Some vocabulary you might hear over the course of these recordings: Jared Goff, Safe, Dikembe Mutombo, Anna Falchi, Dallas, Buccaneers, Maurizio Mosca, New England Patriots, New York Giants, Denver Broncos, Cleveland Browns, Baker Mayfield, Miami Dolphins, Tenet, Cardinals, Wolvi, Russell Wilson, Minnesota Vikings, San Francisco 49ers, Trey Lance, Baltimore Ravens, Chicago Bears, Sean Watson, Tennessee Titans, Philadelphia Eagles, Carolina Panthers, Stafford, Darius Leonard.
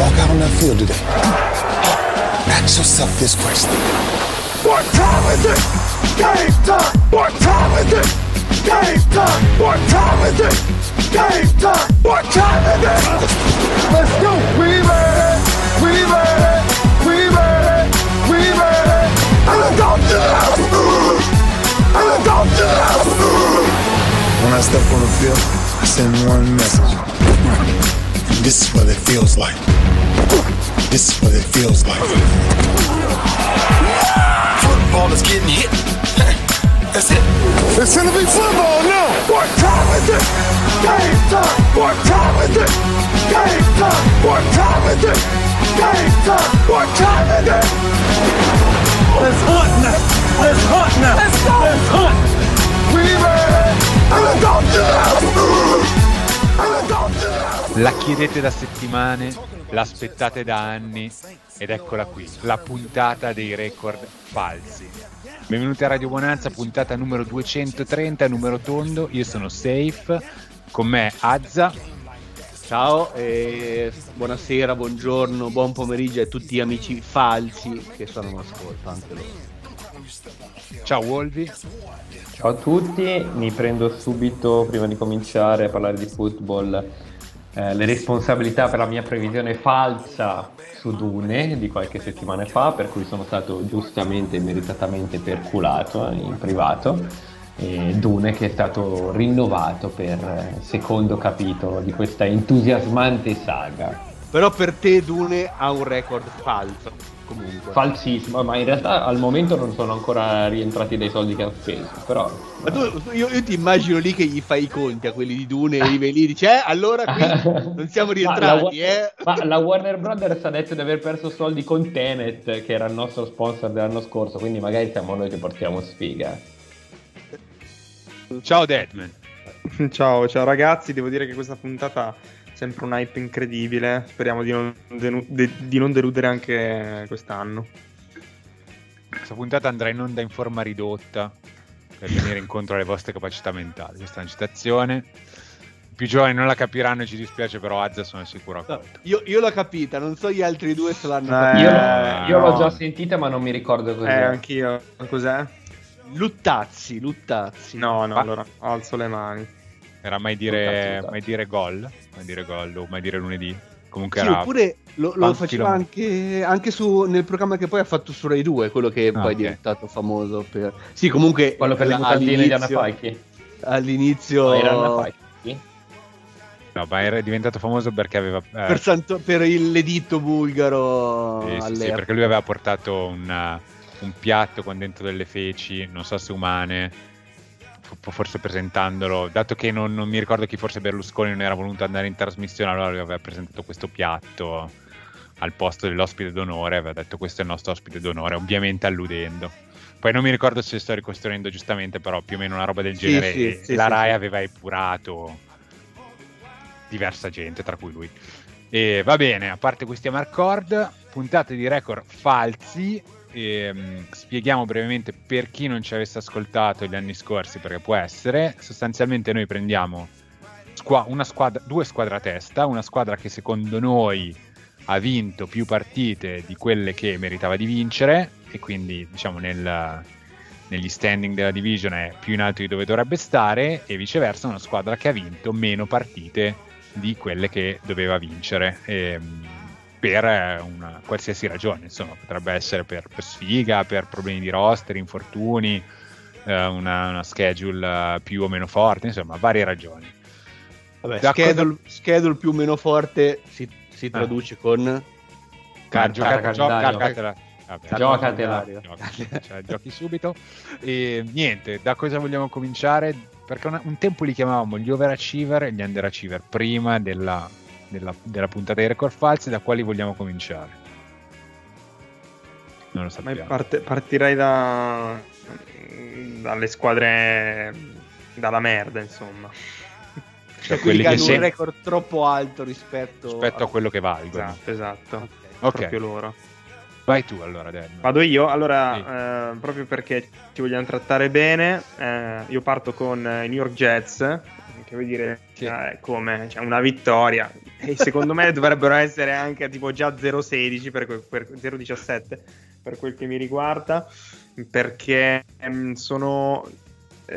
walk out on that field today, ask yourself this question. What time is it? Game time! What time is it? Game time! What time is it? Game time! What time is it? Let's go! We made it! We made it! We made it! We made it! And let's go to the house! And let's go to the house! When I step on the field, I send one message. This is what it feels like. This is what it feels like. Football is getting hit. That's it. It's gonna be football now. What time is it? Game time. What time is it? Game time. What time is it? Game time. What time is it? Let's hunt now. Let's hunt now. Let's go. Let's hunt. We made it. And let's go to the house. La chiedete da settimane, l'aspettate da anni ed eccola qui, la puntata dei record falsi. Benvenuti a Radio Bonanza, puntata numero 230, numero tondo. Io sono Safe, con me Azza. Ciao, buonasera, buongiorno, buon pomeriggio a tutti gli amici falsi che sono in ascolto, anche loro. Ciao Wolvi. Ciao a tutti, mi prendo subito, prima di cominciare a parlare di football, le responsabilità per la mia previsione falsa su Dune di qualche settimana fa, per cui sono stato giustamente e meritatamente perculato in privato. E Dune che è stato rinnovato per il secondo capitolo di questa entusiasmante saga. Però per te Dune ha un record falso comunque. Falsissimo, ma in realtà al momento non sono ancora rientrati dai soldi che hanno speso, però. Ma tu, io ti immagino lì che gli fai i conti a quelli di Dune e lì dici allora qui non siamo rientrati. Ma la Warner Brothers ha detto di aver perso soldi con Tenet, che era il nostro sponsor dell'anno scorso, quindi magari siamo noi che portiamo sfiga. Ciao Deadman. Ciao ragazzi, devo dire che questa puntata sempre un hype incredibile, speriamo di non deludere anche quest'anno. Questa puntata andrà in onda in forma ridotta per venire incontro alle vostre capacità mentali. Questa è una citazione, i più giovani non la capiranno e ci dispiace, però Azza sono sicuro. No, io l'ho capita, non so gli altri due se l'hanno capita. Io l'ho già sentita ma non mi ricordo cos'è. Anch'io, cos'è? Luttazzi. No, allora alzo le mani. Era mai dire gol o mai dire lunedì, comunque sì, era, oppure lo faceva anche su, nel programma che poi ha fatto su Rai 2, quello che poi è diventato famoso per comunque quello per le mutandine di Anna Falchi all'inizio. Era Anna Falchi? No, ma era diventato famoso perché aveva per l'editto bulgaro, sì, perché lui aveva portato un piatto con dentro delle feci, non so se umane, forse presentandolo, dato che non mi ricordo chi, forse Berlusconi non era voluto andare in trasmissione, allora lui aveva presentato questo piatto al posto dell'ospite d'onore, aveva detto questo è il nostro ospite d'onore, ovviamente alludendo. Poi non mi ricordo se sto ricostruendo giustamente, però più o meno una roba del genere. Sì, la Rai aveva epurato diversa gente, tra cui lui. E va bene, a parte questi amarcord, puntate di record falsi. E spieghiamo brevemente per chi non ci avesse ascoltato gli anni scorsi, perché può essere. Sostanzialmente noi prendiamo due squadre a testa, una squadra che secondo noi ha vinto più partite di quelle che meritava di vincere e quindi diciamo negli standing della division è più in alto di dove dovrebbe stare, e viceversa una squadra che ha vinto meno partite di quelle che doveva vincere per una qualsiasi ragione, insomma, potrebbe essere per sfiga, per problemi di roster, infortuni, una schedule più o meno forte, insomma, varie ragioni. Vabbè, schedule più o meno forte si traduce con giocatela, giochi subito. E niente, da cosa vogliamo cominciare? Perché un tempo li chiamavamo gli overachiever e gli underachiever prima della puntata dei record falsi. Da quali vogliamo cominciare? Non lo sappiamo. Partirei dalle squadre dalla merda, insomma, cioè quelli che hanno un record troppo alto rispetto a quello che valgono. Esatto. Okay. Proprio loro. Vai tu allora, Daniel. Vado io? Allora, proprio perché ci vogliamo trattare bene, io parto con i New York Jets, che vuol dire come una vittoria, e secondo me dovrebbero essere anche tipo già 0-16 per 0-17 per quel che mi riguarda, perché sono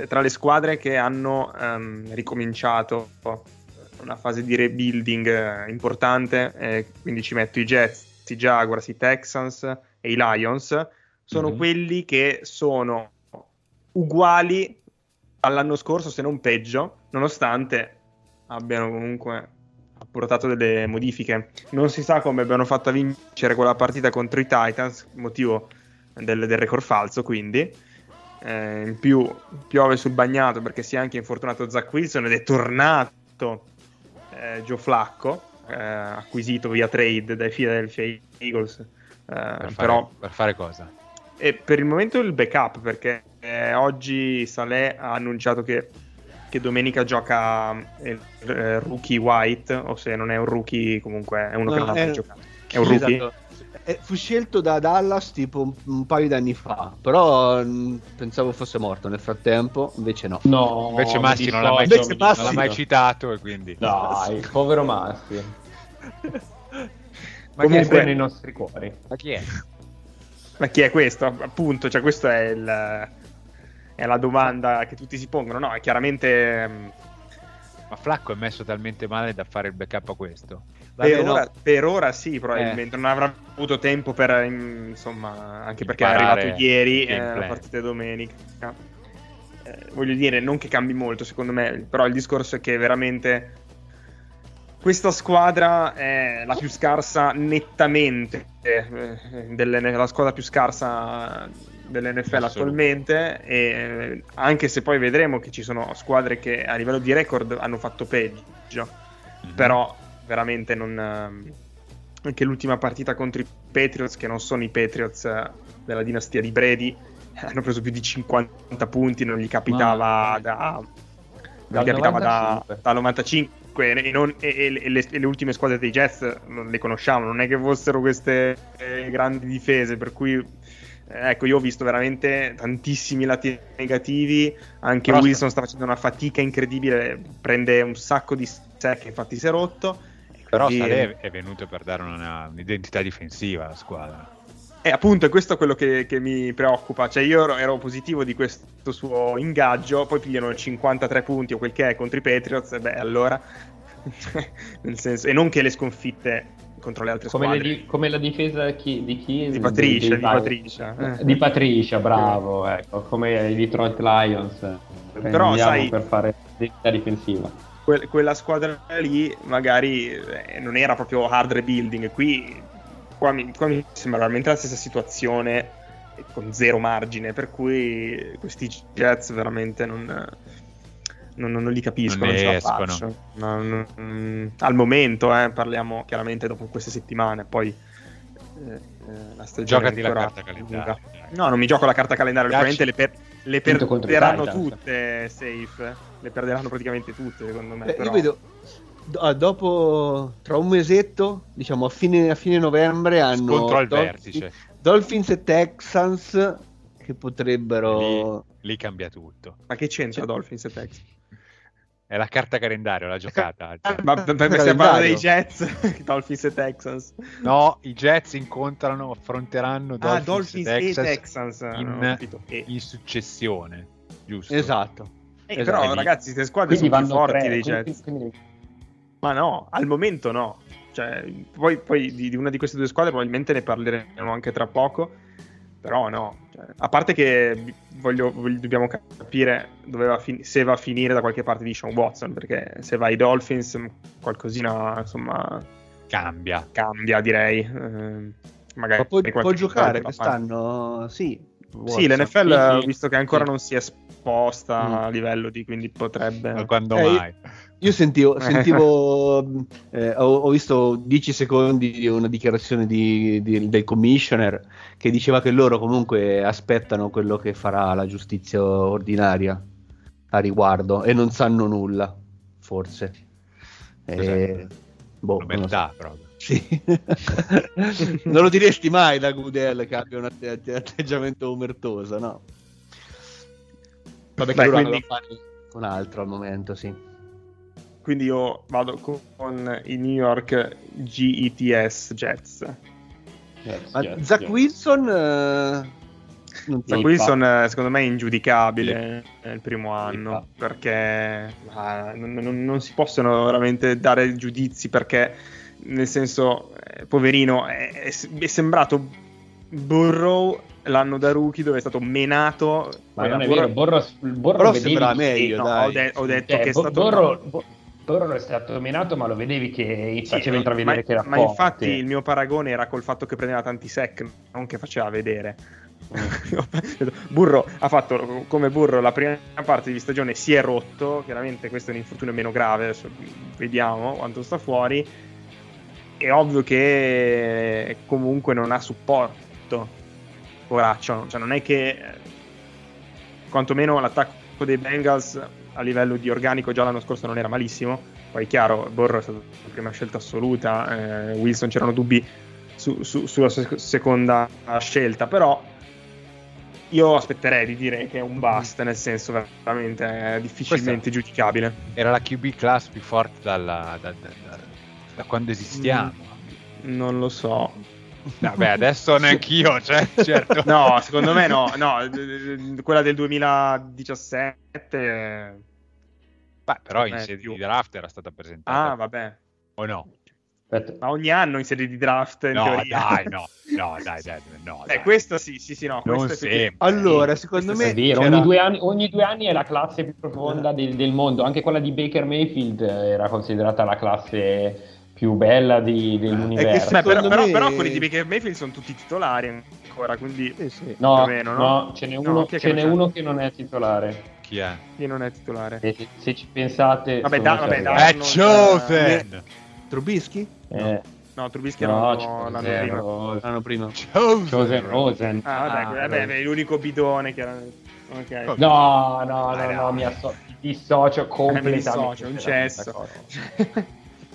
tra le squadre che hanno ricominciato una fase di rebuilding importante, quindi ci metto i Jets, i Jaguars, i Texans e i Lions, sono quelli che sono uguali all'anno scorso, se non peggio, nonostante abbiano comunque apportato delle modifiche. Non si sa come abbiano fatto a vincere quella partita contro i Titans, motivo del record falso, quindi in più piove sul bagnato perché si è anche infortunato Zach Wilson ed è tornato Joe Flacco, acquisito via trade dai Philadelphia Eagles, per fare cosa? E per il momento il backup, perché oggi Saleh ha annunciato che domenica gioca il rookie White, o se non è un rookie comunque è uno che non ha mai giocato, è un rookie. Esatto. Fu scelto da Dallas tipo un paio d'anni fa, però pensavo fosse morto nel frattempo, invece no invece Massi non l'ha mai citato, e quindi dai, il povero Massi. Ma comunque è nei nostri cuori. Ma chi è questo? Appunto, cioè questa è la domanda che tutti si pongono. No, è chiaramente, ma Flacco è messo talmente male da fare il backup a questo. Per ora sì, probabilmente non avrà avuto tempo per, insomma, anche perché è arrivato ieri la partita domenica. Voglio dire, non che cambi molto secondo me, però il discorso è che veramente questa squadra è la più scarsa nettamente, la squadra più scarsa dell'NFL attualmente, e anche se poi vedremo che ci sono squadre che a livello di record hanno fatto peggio, però veramente non... Anche l'ultima partita contro i Patriots, che non sono i Patriots della dinastia di Brady, hanno preso più di 50 punti, non gli capitava dal 95. E le ultime squadre dei Jets non le conosciamo, non è che fossero queste grandi difese, per cui ecco, io ho visto veramente tantissimi lati negativi. Anche però Wilson sta facendo una fatica incredibile, prende un sacco di sec, infatti si è rotto, quindi... Però Saleh è venuto per dare un'identità difensiva alla squadra, e appunto questo è quello che mi preoccupa. Cioè io ero positivo di questo suo ingaggio, poi pigliano 53 punti o quel che è contro i Patriots, beh allora nel senso, e non che le sconfitte contro le altre squadre come la difesa di Patricia, bravo, ecco, come i Detroit Lions, però sai, per fare la difensiva quella squadra lì magari non era proprio hard rebuilding, Qua mi sembra veramente la stessa situazione, con zero margine, per cui questi Jets veramente non li capisco, non ce la faccio. Al momento parliamo chiaramente dopo queste settimane, poi la stagione giocati ancora la carta calendario. No, non mi gioco la carta calendario, probabilmente le perderanno tutte, Safe, le perderanno praticamente tutte secondo me. Però. Io vedo... Dopo, tra un mesetto, diciamo a fine novembre, hanno contro il vertice Dolphins e Texans, che potrebbero lì cambia tutto. Ma che c'entra Dolphins e Texans? È la carta calendario, la giocata. Ma stiamo parlando dei Jets, Dolphins e Texans. No, i Jets affronteranno Dolphins e Texans in successione, giusto? Esatto. Però ragazzi, queste squadre quindi sono più forti dei Jets. Quindi... Ma no, al momento no. Cioè, poi di una di queste due squadre probabilmente ne parleremo anche tra poco, però no. Cioè, a parte che dobbiamo capire dove se va a finire da qualche parte di Sean Watson, perché se va ai Dolphins qualcosina, insomma... Cambia, direi. Magari può giocare quest'anno, sì. Watson. Sì, l'NFL, visto che ancora non si è sposta a livello di... Quindi potrebbe... Ma quando mai? Io sentivo ho visto 10 secondi di una dichiarazione del commissioner che diceva che loro comunque aspettano quello che farà la giustizia ordinaria a riguardo e non sanno nulla, forse. Nobiltà, proprio. Sì. Non lo diresti mai da Goodell che abbia un atteggiamento omertoso, no? Vabbè, che loro quindi... fanno un altro al momento, sì. Quindi io vado con i New York Jets. Zach Wilson, secondo me è ingiudicabile nel primo anno, perché non si possono veramente dare giudizi, perché nel senso, poverino, è sembrato Burrow l'anno da rookie, dove è stato menato. Ma non è vero, Burrow sembra meglio, ho detto che è stato Burrow è stato menato, ma lo vedevi che faceva intravedere che era forte. Ma infatti il mio paragone era col fatto che prendeva tanti sec, non che faceva vedere. Burrow ha fatto come Burrow la prima parte di stagione, si è rotto, chiaramente questo è un infortunio meno grave, adesso vediamo quanto sta fuori. È ovvio che comunque non ha supporto, poraccio, cioè non è che, quantomeno l'attacco dei Bengals a livello di organico già l'anno scorso non era malissimo. Poi chiaro, Burrow è stata la prima scelta assoluta, Wilson c'erano dubbi sulla seconda scelta, però io aspetterei di dire che è un bust, nel senso veramente difficilmente giudicabile. Era la QB class più forte da quando esistiamo. Non lo so. Vabbè, adesso neanche io, cioè, certo. No, secondo me no, quella del 2017. Beh, però in sede di draft era stata presentata. Ah, vabbè. O no? Ma ogni anno in serie di draft, in teoria. Dai. Questo sì, no. Non questo sempre. Allora, secondo me ogni due anni è la classe più profonda del mondo. Anche quella di Baker Mayfield era considerata la classe più bella dell'universo. Però quelli di Baker Mayfield sono tutti titolari ancora, quindi ce n'è uno che non è titolare. Chi è? Chi non è titolare? Se ci pensate, vabbè, Chosen. Trubisky? No, Trubisky era l'anno prima. Rosen. Vabbè, è l'unico bidone che era. Okay. No, mi dissocio completamente. Un cesso.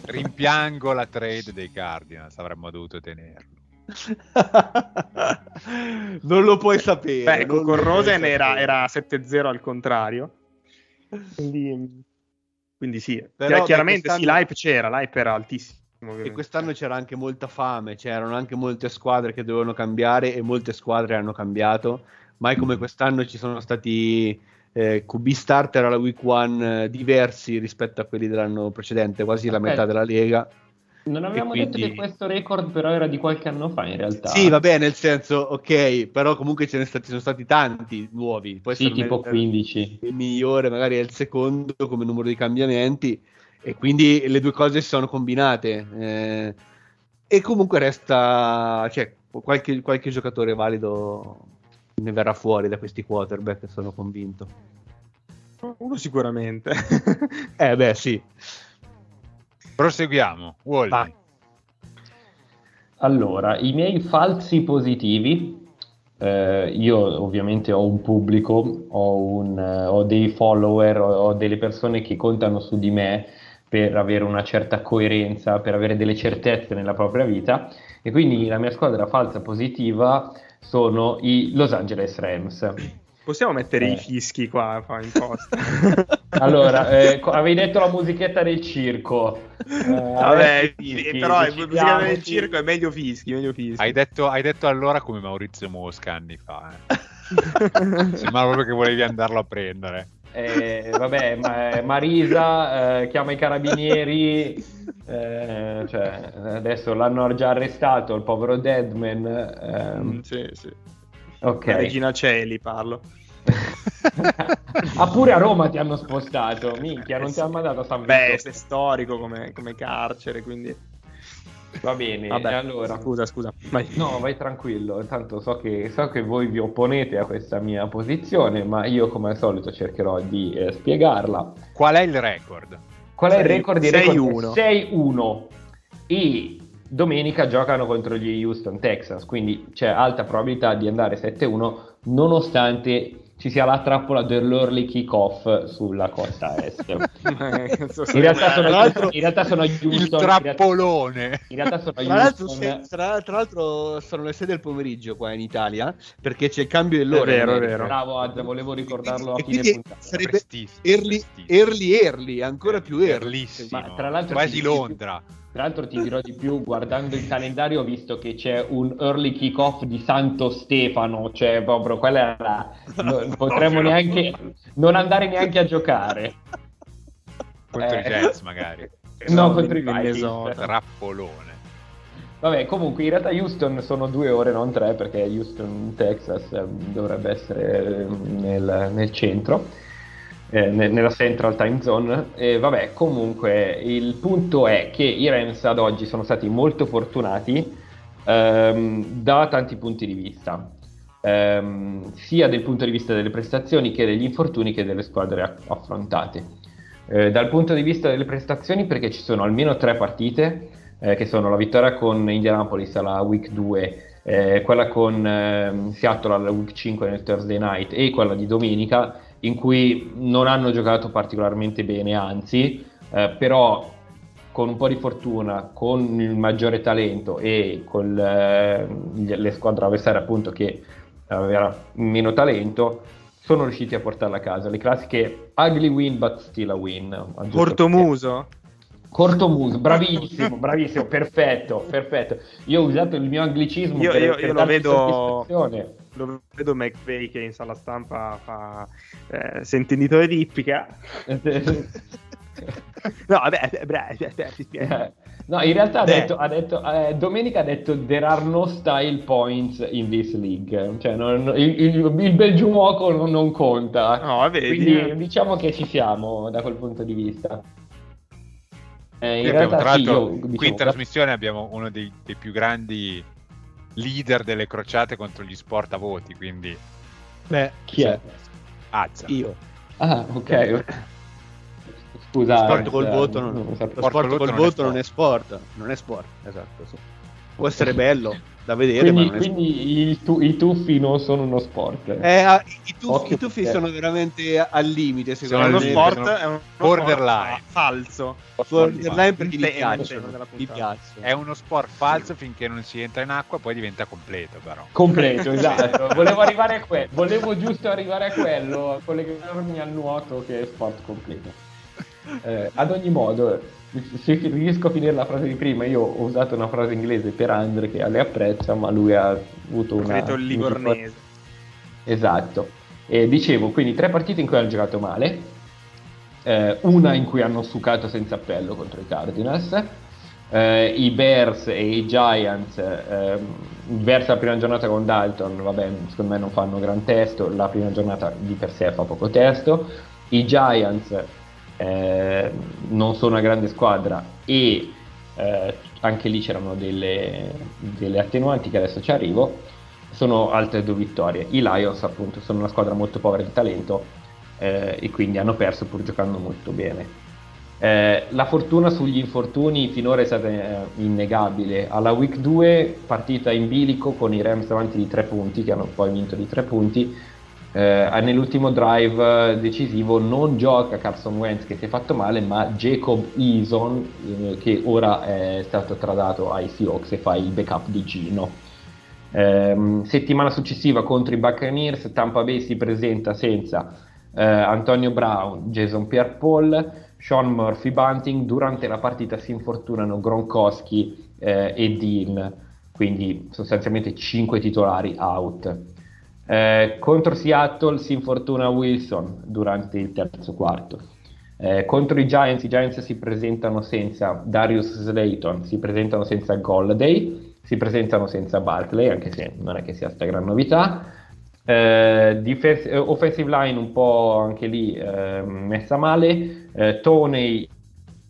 Rimpiango la trade dei Cardinals, avremmo dovuto tenerlo. Non lo puoi sapere. Beh, con Rosen era 7-0 al contrario. Quindi sì, però chiaramente sì, l'hype era altissimo. Ovviamente. E quest'anno c'era anche molta fame, c'erano anche molte squadre che dovevano cambiare e molte squadre hanno cambiato. Mai come quest'anno ci sono stati QB starter alla week one diversi rispetto a quelli dell'anno precedente, quasi la metà della Lega. Non avevamo detto che questo record però era di qualche anno fa in realtà. Sì, vabbè, nel senso, ok, però comunque sono stati tanti nuovi. Poi sì, tipo 15. Il migliore magari è il secondo come numero di cambiamenti, e quindi le due cose si sono combinate. E comunque resta, cioè, qualche giocatore valido ne verrà fuori da questi quarterback, sono convinto. Uno sicuramente. Sì. Proseguiamo, Wolvi. Allora, i miei falsi positivi, io ovviamente ho un pubblico, ho dei follower, ho delle persone che contano su di me per avere una certa coerenza, per avere delle certezze nella propria vita, e quindi la mia squadra falsa positiva sono i Los Angeles Rams. Possiamo mettere i fischi qua in posta? Allora, avevi detto la musichetta del circo. Vabbè, fischi, però la musichetta del circo è meglio fischi. Hai detto allora come Maurizio Mosca anni fa. Sembrava proprio che volevi andarlo a prendere. Marisa chiama i carabinieri, cioè, adesso l'hanno già arrestato, il povero Deadman. Sì. Okay. Regina Celi parlo. Ah, pure a Roma ti hanno spostato, minchia, non ti hanno mandato a San Vito. È storico come carcere, quindi va bene. Vabbè, allora scusa. Vai. No, vai tranquillo, tanto so che voi vi opponete a questa mia posizione, ma io come al solito cercherò di spiegarla. Qual è il record? Qual è il record di 6-1? 6-1. E domenica giocano contro gli Houston Texans, quindi c'è alta probabilità di andare 7-1, nonostante ci sia la trappola dell'early kick-off sulla costa est. In realtà sono Houston, il trappolone. Tra l'altro sono le 6 del pomeriggio qua in Italia, perché c'è il cambio dell'ora. È vero. Bravo Azza, volevo ricordarlo a fine puntata. Sarebbe early, ancora più earlissimo. Ma tra l'altro quasi Londra. Tra l'altro ti dirò di più, guardando il calendario ho visto che c'è un early kick-off di Santo Stefano, cioè proprio quella era, potremmo neanche non andare neanche a giocare. Contro i Jets magari. No, contro i Vikings. Trappolone. Vabbè, comunque in realtà Houston sono 2 ore, non 3, perché Houston, Texas dovrebbe essere nel centro. Nella Central Time Zone. Vabbè, comunque il punto è che i Rams ad oggi sono stati molto fortunati da tanti punti di vista, sia dal punto di vista delle prestazioni che degli infortuni che delle squadre affrontate. Dal punto di vista delle prestazioni, perché ci sono almeno 3 partite che sono la vittoria con Indianapolis alla Week 2, quella con Seattle alla Week 5 nel Thursday Night e quella di domenica, in cui non hanno giocato particolarmente bene, anzi, però con un po' di fortuna, con il maggiore talento e con le squadre avversarie appunto che avevano meno talento, sono riusciti a portarla a casa. Le classiche ugly win but still a win. Cortomuso, bravissimo, perfetto. Io ho usato il mio anglicismo per darti soddisfazione. Lo vedo McVay che in sala stampa fa sentenditore di ippica. No, vabbè, ti spiego. No, in realtà ha detto domenica ha detto there are no style points in this league, cioè il bel giuoco non conta. No, vabbè, quindi diciamo che ci siamo da quel punto di vista. In trasmissione abbiamo uno dei più grandi leader delle crociate contro gli sportavoti, quindi chi è? Azza. Io. Ah, ok. Scusa. Sport col voto non è sport. Non è sport, esatto. Sì. Può essere bello da vedere, quindi, ma non è i tuffi non sono uno sport. I tuffi sono veramente al limite, secondo me. Uno sport è un borderline falso. Borderline perché mi piace. È uno sport falso finché non si entra in acqua, poi diventa completo però. Completo, esatto. Volevo giusto arrivare a quello, a collegarmi al nuoto che è sport completo. Ad ogni modo, se riesco a finire la frase di prima, io ho usato una frase inglese per Andre che le apprezza, ma lui ha avuto un livornese. Esatto. E dicevo, quindi 3 partite in cui hanno giocato male, una in cui hanno succato senza appello contro i Cardinals, i Bears e i Giants, versa la prima giornata con Dalton, vabbè, secondo me non fanno gran testo, la prima giornata di per sé fa poco testo, i Giants non sono una grande squadra e anche lì c'erano delle attenuanti che adesso ci arrivo, sono altre 2 vittorie. I Lions appunto sono una squadra molto povera di talento e quindi hanno perso pur giocando molto bene. La fortuna sugli infortuni finora è stata innegabile. Alla Week 2 partita in bilico con i Rams davanti di 3 punti che hanno poi vinto di 3 punti. Nell'ultimo drive decisivo non gioca Carson Wentz che si è fatto male, ma Jacob Eason che ora è stato tradato ai Seahawks e fa il backup di Gino. Settimana successiva contro i Buccaneers Tampa Bay si presenta senza Antonio Brown, Jason Pierre-Paul, Sean Murphy Bunting. Durante la partita si infortunano Gronkowski e Dean, quindi sostanzialmente 5 titolari out. Contro Seattle si infortuna Wilson durante il terzo quarto. Contro i Giants si presentano senza Darius Slayton, si presentano senza Golladay, si presentano senza Barkley, anche se non è che sia sta gran novità. Offensive line un po' anche lì messa male. Toney,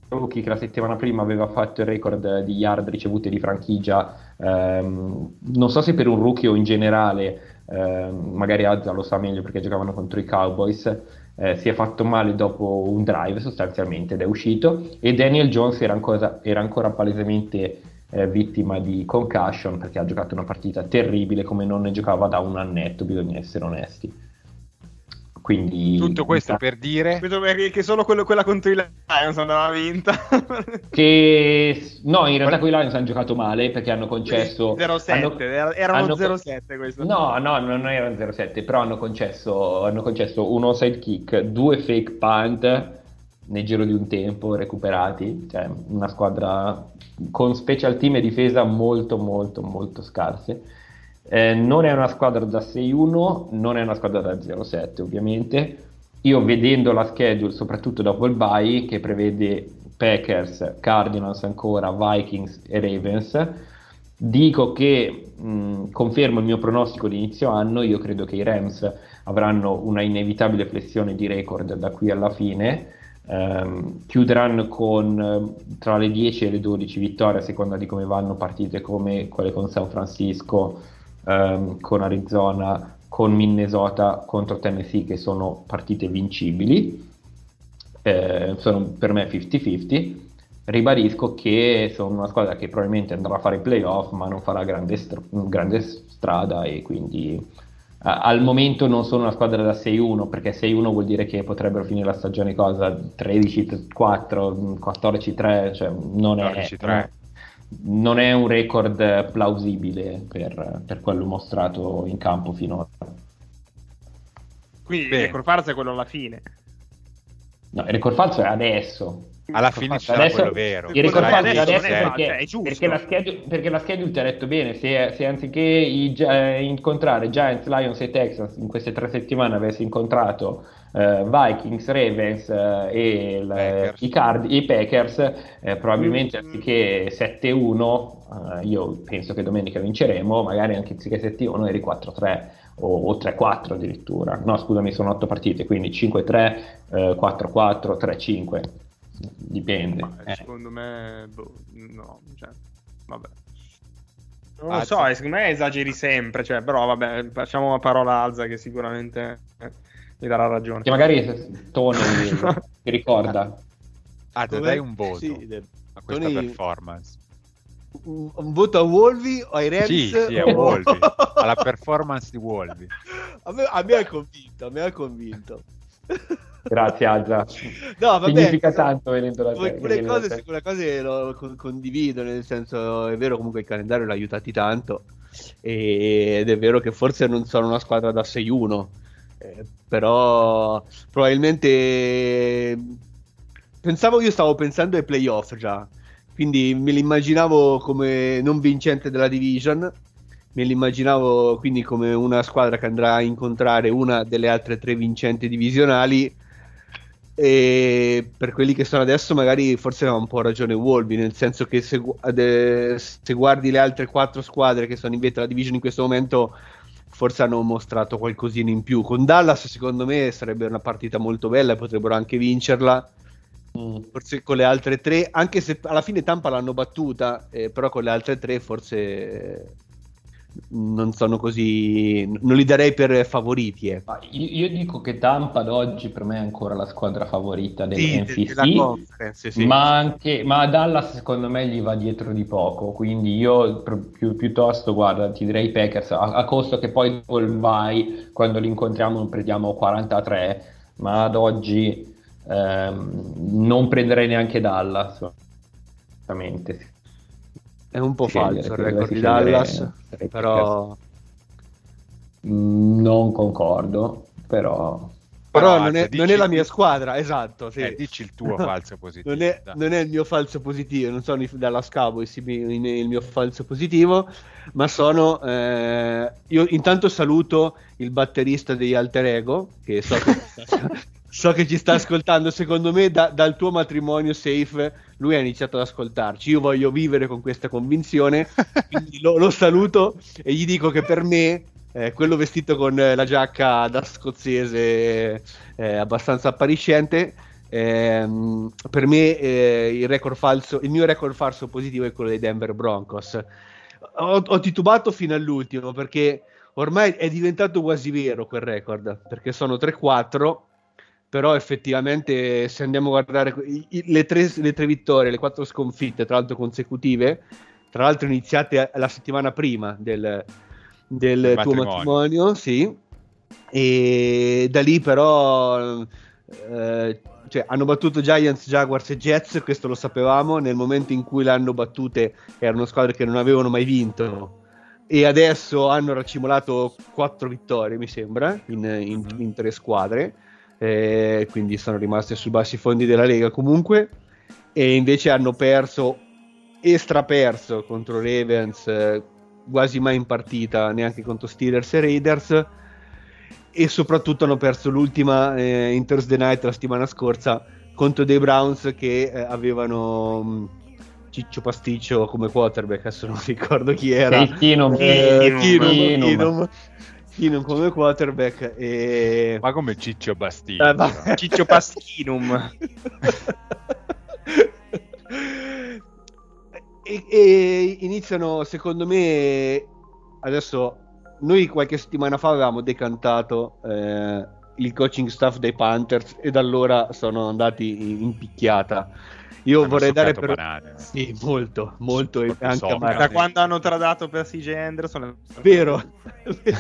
che la settimana prima aveva fatto il record di yard ricevute di franchigia, non so se per un rookie o in generale, magari Azza lo sa meglio perché giocavano contro i Cowboys, si è fatto male dopo un drive sostanzialmente ed è uscito, e Daniel Jones era ancora palesemente vittima di concussion perché ha giocato una partita terribile come non ne giocava da un annetto, bisogna essere onesti. Quindi tutto questo per dire che solo quella contro i Lions andava vinta. Che no, in realtà con i Lions hanno giocato male perché hanno concesso 0-7, erano 0-7 questo. No, non erano 0-7, però hanno concesso un onside kick, 2 fake punt nel giro di un tempo recuperati, cioè una squadra con special team e difesa molto molto molto scarse. Non è una squadra da 6-1, non è una squadra da 0-7 ovviamente. Io vedendo la schedule, soprattutto dopo il bye, che prevede Packers, Cardinals ancora, Vikings e Ravens, dico che confermo il mio pronostico di inizio anno. Io credo che i Rams avranno una inevitabile flessione di record da qui alla fine, chiuderanno con tra le 10 e le 12 vittorie a seconda di come vanno partite come quelle con San Francisco, con Arizona, con Minnesota, contro Tennessee, che sono partite vincibili, sono per me 50-50. Ribadisco che sono una squadra che probabilmente andrà a fare i playoff ma non farà grande strada, e quindi al momento non sono una squadra da 6-1, perché 6-1 vuol dire che potrebbero finire la stagione cosa 13-4, 14-3, cioè non è 14-3. Non è un record plausibile per quello mostrato in campo finora. Quindi il record falso è quello alla fine. No, il record falso è adesso. Alla fine c'è quello vero. Il record falso è adesso perché la schedule ti ha detto bene. Se anziché incontrare Giants, Lions e Texans in queste 3 settimane avessi incontrato Vikings, Ravens e i Packers, probabilmente anziché 7-1, io penso che domenica vinceremo, magari anche anziché 7-1 eri 4-3 o 3-4 addirittura. No, scusami, sono 8 partite, quindi 5-3, 4-4, 3-5, dipende. Secondo me no, cioè, vabbè. Non lo so, secondo me esageri sempre, cioè, però vabbè, facciamo una parola Azza che sicuramente mi darà ragione. Che magari Tony ti ricorda. Te dai un voto, sì, a questa Tony... performance. Un voto a Wolvi o ai Rams? Sì, a Wolvi, alla performance di Wolvi. A me ha convinto. Grazie Azza. No, vabbè, significa tanto venendo da te. Quelle cose lo condivido, nel senso, è vero, comunque il calendario l'ha aiutati tanto, ed è vero che forse non sono una squadra da 6-1. Però probabilmente stavo pensando ai playoff già, quindi me l'immaginavo come non vincente della division, me l'immaginavo quindi come una squadra che andrà a incontrare una delle altre 3 vincenti divisionali, e per quelli che sono adesso magari forse aveva un po' ragione Wolby, nel senso che se guardi le altre 4 squadre che sono in vetta alla division in questo momento, forse hanno mostrato qualcosina in più. Con Dallas secondo me sarebbe una partita molto bella e potrebbero anche vincerla, forse con le altre 3, anche se alla fine Tampa l'hanno battuta, però con le altre 3 forse non sono così, non li darei per favoriti. Io dico che Tampa ad oggi per me è ancora la squadra favorita del NFC, sì. Ma a Dallas secondo me gli va dietro di poco, quindi io piuttosto guarda, ti direi Packers, a costo che poi vai, quando li incontriamo prendiamo 43, ma ad oggi non prenderei neanche Dallas, esattamente. È un po' falso il record di Dallas, però non concordo, però non è la mia squadra, esatto, sì. Dici il tuo falso positivo. Non è il mio falso positivo, non sono Dallas Cowboys il mio falso positivo, ma sono io intanto saluto il batterista degli Alter Ego, che so che ci sta ascoltando. Secondo me dal tuo matrimonio, Safe, lui ha iniziato ad ascoltarci. Io voglio vivere con questa convinzione, quindi lo saluto e gli dico che per me quello vestito con la giacca da scozzese abbastanza appariscente, per me il mio record falso positivo è quello dei Denver Broncos. Ho titubato fino all'ultimo, perché ormai è diventato quasi vero quel record, perché sono 3-4. Però effettivamente, se andiamo a guardare le tre vittorie, le 4 sconfitte, tra l'altro consecutive, tra l'altro iniziate la settimana prima del tuo matrimonio, sì, e da lì però cioè, hanno battuto Giants, Jaguars e Jets, questo lo sapevamo, nel momento in cui l'hanno battute erano squadre che non avevano mai vinto e adesso hanno raccimolato 4 vittorie mi sembra in 3 squadre, quindi sono rimaste sui bassi fondi della Lega comunque, e invece hanno perso e straperso contro Ravens, quasi mai in partita, neanche contro Steelers e Raiders, e soprattutto hanno perso l'ultima in Thursday Night la settimana scorsa contro dei Browns che avevano Ciccio Pasticcio come quarterback, adesso non ricordo chi era, Keenum come quarterback e... ma come Ciccio Pasticcio, Ciccio Pastinum. E iniziano, secondo me, adesso noi qualche settimana fa avevamo decantato il coaching staff dei Panthers e da allora sono andati in picchiata. Io hanno vorrei dare per banale. Sì, molto, molto, e anche da quando hanno tradato per CJ Anderson, vero. Tra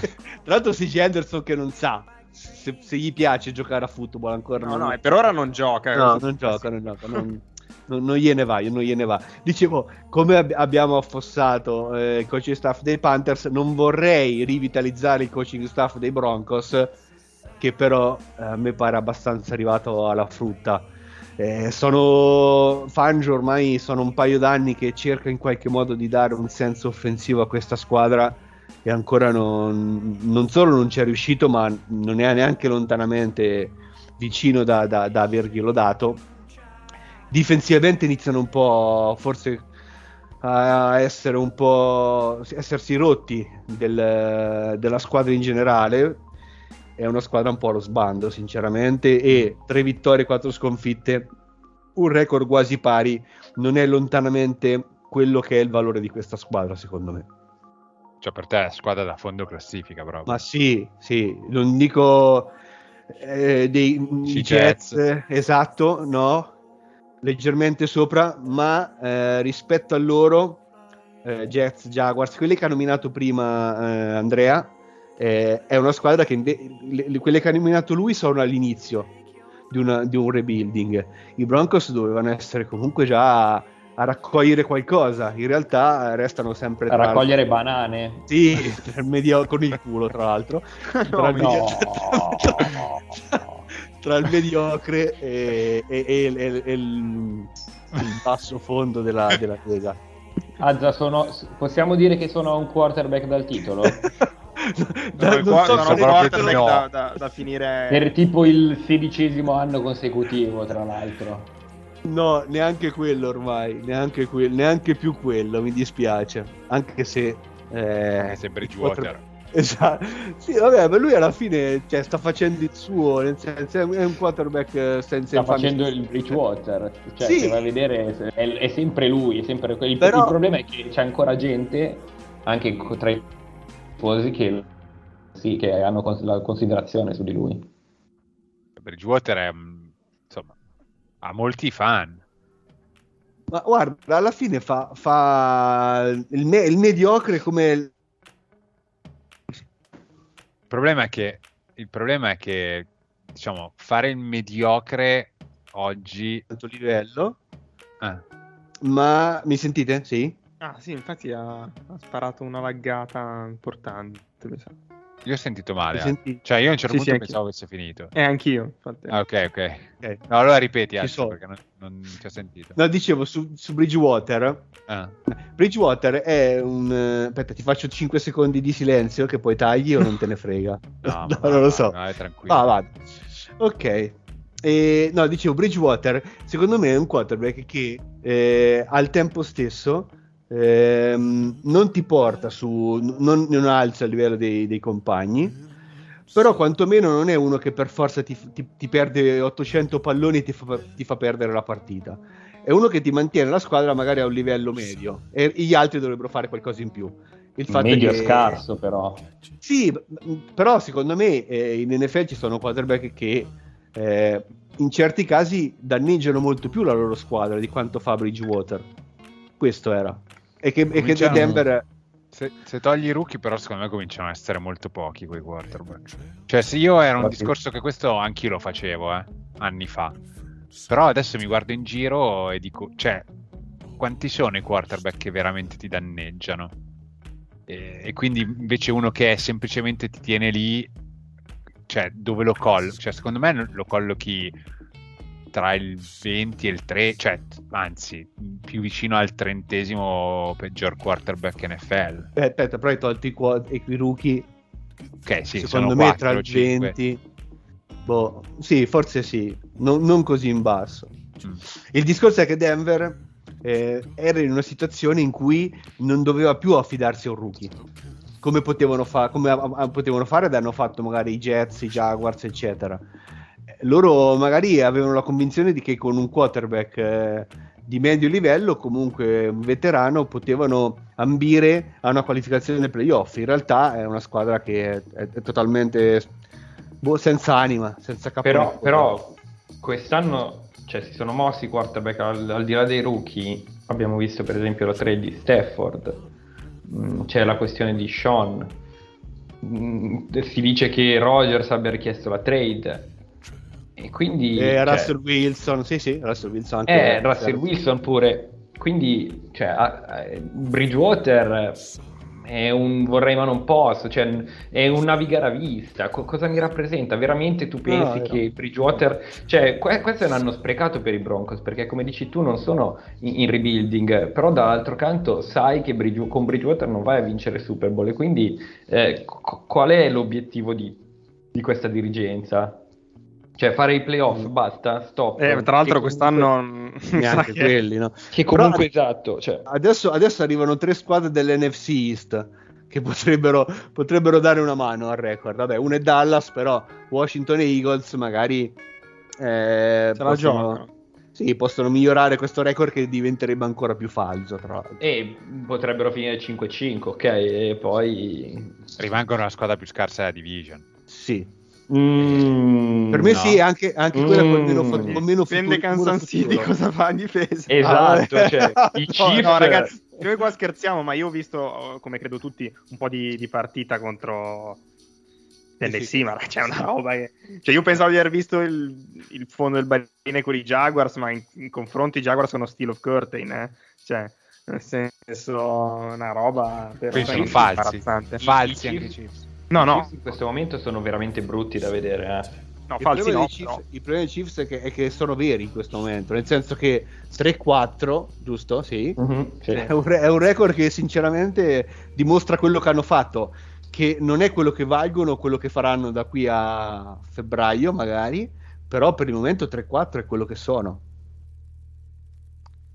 l'altro CJ Anderson che non sa se gli piace giocare a football ancora. No, no, e per ora non gioca. No, non gioca, non gioca, non... non gliene va, Dicevo, come abbiamo affossato il coaching staff dei Panthers, non vorrei rivitalizzare il coaching staff dei Broncos, che però a me pare abbastanza arrivato alla frutta. Sono Fangio, ormai sono un paio d'anni che cerca in qualche modo di dare un senso offensivo a questa squadra e ancora non solo non ci è riuscito, ma non è neanche lontanamente vicino da averglielo dato. Difensivamente iniziano un po' forse a essere un po' essersi rotti della squadra in generale, è una squadra un po' allo sbando sinceramente, e 3 vittorie, 4 sconfitte, un record quasi pari, non è lontanamente quello che è il valore di questa squadra secondo me. Cioè per te è squadra da fondo classifica proprio? Ma sì, non dico dei Jets, esatto, no, leggermente sopra, ma rispetto a loro Jets, Jaguars, quelli che ha nominato prima Andrea, è una squadra che quelle che ha nominato lui sono all'inizio di un rebuilding. I Broncos dovevano essere comunque già a raccogliere qualcosa, in realtà restano sempre a raccogliere banane, sì, con il culo tra l'altro, tra il mediocre e il basso fondo della Lega. Azza, possiamo dire che sono un quarterback dal titolo? da finire per tipo il 16° anno consecutivo, tra l'altro. No, neanche quello ormai, neanche più quello, mi dispiace, anche se è sempre Bridgewater. Esatto. Sì, vabbè, ma lui alla fine sta facendo il suo, nel senso è un quarterback senza, sta facendo il Bridgewater, cioè sì. Se va a vedere è sempre lui, è sempre quello. Però... il problema è che c'è ancora gente anche tra i tifosi che hanno la considerazione su di lui. Bridgewater è, insomma, ha molti fan. Ma guarda, alla fine fa il mediocre come... Il problema è che diciamo fare il mediocre oggi alto livello. Ma mi sentite? Sì. Ah sì, infatti ha sparato una laggata importante. Io ho sentito male. Cioè io a un certo punto pensavo avesse finito. Anch'io, infatti. Ah, ok. No, allora ripeti perché non ti ho sentito. No, dicevo su Bridgewater. Bridgewater è un... aspetta, ti faccio 5 secondi di silenzio che poi tagli o non te ne frega. No, non lo so. No, è tranquillo. Vado. Ok. No, dicevo Bridgewater, secondo me è un quarterback che al tempo stesso non ti porta su, non alza il livello dei compagni, però quantomeno non è uno che per forza ti perde 800 palloni e ti fa perdere la partita. È uno che ti mantiene la squadra magari a un livello medio e gli altri dovrebbero fare qualcosa in più. Il fatto medio che... scarso, però sì, però secondo me in NFL ci sono quarterback che in certi casi danneggiano molto più la loro squadra di quanto fa Bridgewater. Questo era. E che da Denver Se togli i rookie, però secondo me cominciano a essere molto pochi quei quarterback. Cioè, se io era un discorso che questo anch'io lo facevo anni fa, però adesso mi guardo in giro e dico, cioè, quanti sono i quarterback che veramente ti danneggiano? E quindi invece uno che è semplicemente ti tiene lì, cioè, dove lo collochi? Cioè, secondo me lo collochi tra il 20 e il 3, cioè, anzi, più vicino al 30° peggior quarterback NFL. Aspetta, però hai tolto i rookie. Ok, sì, secondo me 4, tra il 20, boh, sì, forse sì, non così in basso. Il discorso è che Denver era in una situazione in cui non doveva più affidarsi a un rookie, come potevano potevano fare ed hanno fatto magari i Jets, i Jaguars, eccetera. Loro magari avevano la convinzione di che con un quarterback di medio livello, comunque un veterano, potevano ambire a una qualificazione playoff. In realtà è una squadra che è totalmente senza anima, senza capo. Però quest'anno, cioè, si sono mossi i quarterback al di là dei rookie. Abbiamo visto per esempio la trade di Stafford, c'è la questione di Sean, si dice che Rodgers abbia richiesto la trade. E quindi Russell Wilson, sì, Russell Wilson anche Russell Wilson pure. Quindi, cioè, Bridgewater è un vorrei ma non posso, cioè è un navigare a vista. Cosa mi rappresenta? Veramente tu pensi che Bridgewater, cioè, questo è un anno sprecato per i Broncos, perché come dici tu non sono in rebuilding, però dall'altro canto sai che con Bridgewater non vai a vincere Super Bowl, e quindi qual è l'obiettivo di questa dirigenza? Cioè, fare i playoff, basta, stop. Tra l'altro quest'anno neanche quelli, no? Che comunque, esatto, cioè. Adesso arrivano 3 squadre dell'NFC East che potrebbero dare una mano al record. Vabbè, uno è Dallas, però Washington e Eagles magari possono migliorare questo record, che diventerebbe ancora più falso, tra l'altro. E potrebbero finire 5-5, ok? E poi rimangono la squadra più scarsa della division. Sì. Per me no. Sì, anche quella con meno dipende Kansas City cosa fa in difesa, esatto, cioè, i Chiefs. No, ragazzi, noi qua scherziamo, ma io ho visto, come credo tutti, un po' di partita contro Tennessee, ma c'è una roba che, cioè, io pensavo di aver visto il fondo del barile con i Jaguars, ma in confronto i Jaguars sono Steel of Curtain, cioè, nel senso, una roba sono falsi anche i Chiefs. No. In questo momento sono veramente brutti da vedere. No, il problema dei Chiefs è che sono veri in questo momento, nel senso che 3-4, giusto? Sì. Mm-hmm, sì. È un record che sinceramente dimostra quello che hanno fatto, che non è quello che valgono, quello che faranno da qui a febbraio magari, però per il momento 3-4 è quello che sono.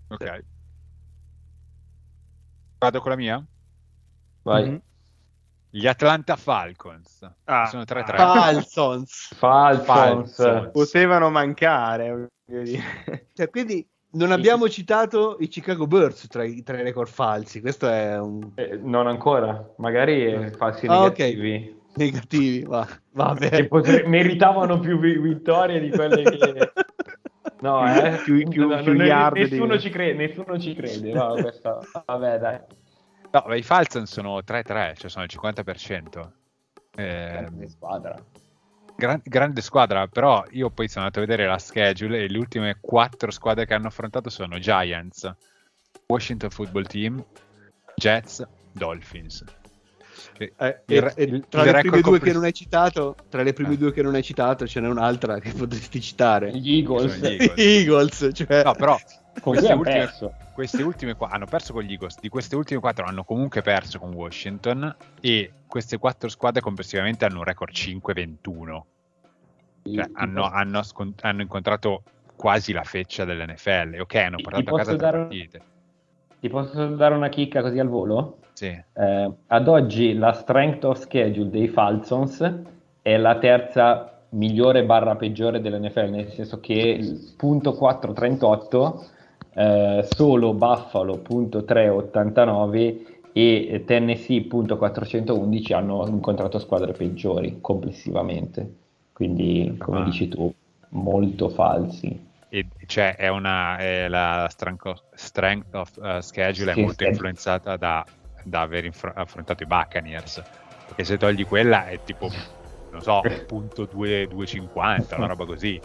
Ok. Sì. Vado con la mia? Vai. Mm-hmm. Gli Atlanta Falcons sono 3-3. Falcons potevano mancare, cioè, quindi non abbiamo citato i Chicago Bears tra i 3 record falsi. Questo è non ancora, magari falsi negativi. Okay. Negativi, vabbè. Che meritavano più vittorie di quelle che no, più nessuno ci crede, no, questa... Vabbè, dai. No, i Falcons sono 3-3, cioè sono il 50%. Grande squadra. Grande squadra, però io poi sono andato a vedere la schedule e le ultime 4 squadre che hanno affrontato sono Giants, Washington Football Team, Jets, Dolphins. Tra le prime due che non hai citato, ce n'è un'altra che potresti citare. Gli Eagles. Cioè... No, però... Queste ultime hanno perso con gli Eagles. Di queste ultime 4 hanno comunque perso con Washington. E queste 4 squadre complessivamente hanno un record 5-21. Cioè, hanno incontrato quasi la feccia dell'NFL. Ok, hanno portato a casa 3 partite. Ti posso dare una chicca così al volo? Sì. Ad oggi la strength of schedule dei Falcons è la terza migliore / peggiore dell'NFL, nel senso che il punto 438. Solo Buffalo .389 e Tennessee .411 hanno incontrato squadre peggiori complessivamente, quindi come dici tu, molto falsi. E cioè è la strength of schedule è molto influenzata da da aver affrontato i Buccaneers, perché se togli quella è tipo, non so, punto 2.250, una roba così.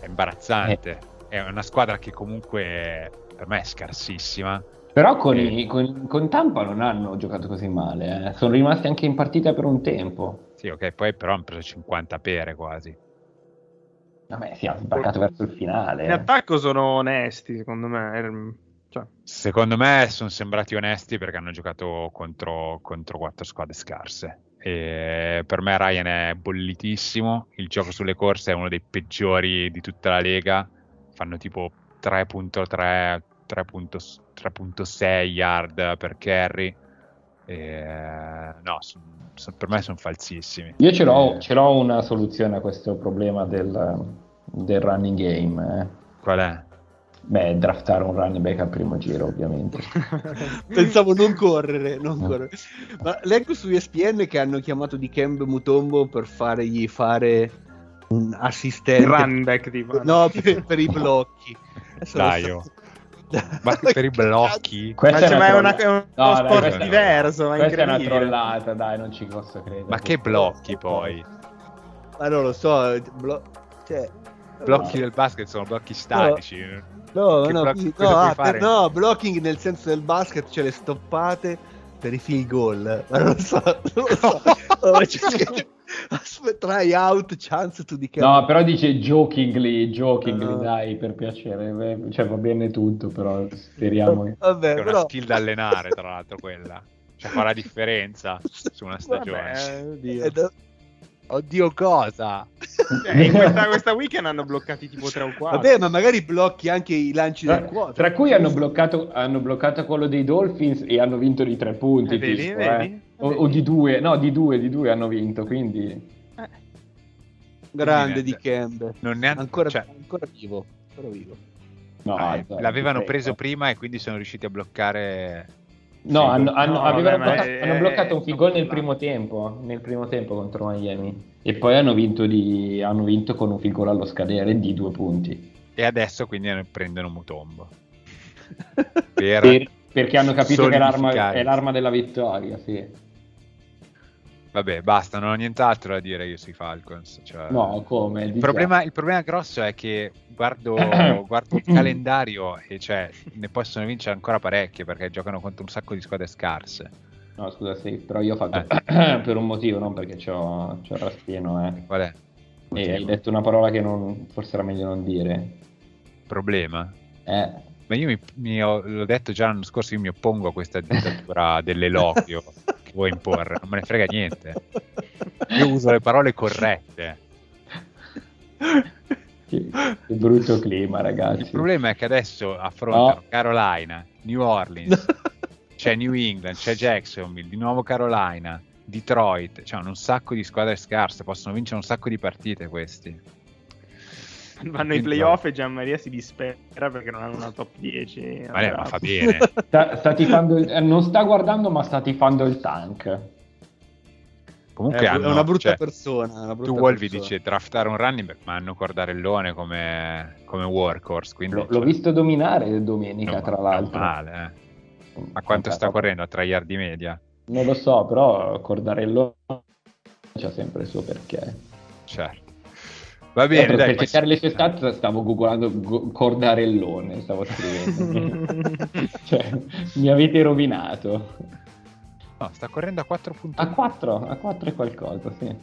È imbarazzante, è una squadra che comunque per me è scarsissima. Però con Tampa non hanno giocato così male, eh. Sono rimasti anche in partita per un tempo. Sì, ok, poi però hanno preso 50 pere quasi. Vabbè, si è sbarcato verso il finale. In attacco sono onesti, secondo me. Cioè. Secondo me sono sembrati onesti perché hanno giocato contro 4 squadre scarse. E per me Ryan è bollitissimo, il gioco sulle corse è uno dei peggiori di tutta la Lega, fanno tipo 3.3, 3.6 yard per carry, e no, per me sono falsissimi. Io ce l'ho una soluzione a questo problema del running game, eh. Qual è? Beh, draftare un running back al primo giro, ovviamente. Pensavo non correre. Ma leggo su ESPN che hanno chiamato Dikembe Mutombo per fargli fare un assistente running back, tipo. No, per i blocchi. Ma per i blocchi? È uno sport diverso. Ma questa è una trollata, dai, non ci posso credere. Ma che blocchi poi? Ma non lo so, blocchi del basket sono blocchi statici. No, blocking nel senso del basket, cioè le stoppate per i field goal. Ma non lo so. Try out, chance to decay. No, però dice jokingly, dai, per piacere. Cioè va bene tutto, però speriamo. Vabbè, è una skill da allenare, tra l'altro, quella. Cioè fa la differenza su una stagione. Vabbè, oddio cosa? Questa weekend hanno bloccati tipo 3 o 4. Vabbè, ma magari blocchi anche i lanci del cuore. Tra cui hanno bloccato quello dei Dolphins e hanno vinto di 3 punti. Vedi? O di due hanno vinto, quindi... Grande Dikembe. Ancora vivo. No, l'avevano preso prima e quindi sono riusciti a bloccare... No, hanno bloccato un field goal nel primo tempo contro Miami e poi hanno vinto con un field goal allo scadere di 2 punti e adesso quindi prendono Mutombo perché hanno capito che è l'arma della vittoria, sì. Vabbè, basta, non ho nient'altro da dire io sui Falcons, cioè, no, come? Il problema grosso è che guardo il calendario e cioè ne possono vincere ancora parecchie perché giocano contro un sacco di squadre scarse. No, scusa, sì, però io ho fatto per un motivo, non perché c'ho il rastieno, eh. Qual è? E hai detto una parola che forse era meglio non dire. Problema? Ma io l'ho detto già l'anno scorso, io mi oppongo a questa dittatura dell'eloquio. Vuoi imporre, non me ne frega niente, io uso le parole corrette. Che brutto clima, ragazzi. Il problema è che adesso affrontano Carolina, New Orleans, c'è New England, c'è Jacksonville, di nuovo Carolina, Detroit, cioè un sacco di squadre scarse, possono vincere un sacco di partite questi. Vanno ai playoff e Gianmaria si dispera perché non hanno una top 10. Vabbè, ma fa bene. sta tifando non sta guardando, ma sta tifando il tank. Comunque è una brutta persona. Tu Wolvi dice draftare un running back, ma hanno Cordarellone come workhorse. Quindi l'ho visto dominare domenica, tra l'altro. Male, eh. Ma quanto sta correndo a 3 yard di media? Non lo so, però Cordarellone c'ha sempre il suo perché. Certo. Va bene, dai, per cercare le sue stat stavo googlando Cordarellone, stavo scrivendo. Cioè, mi avete rovinato. No, sta correndo a 4.1. A 4 è qualcosa, sì.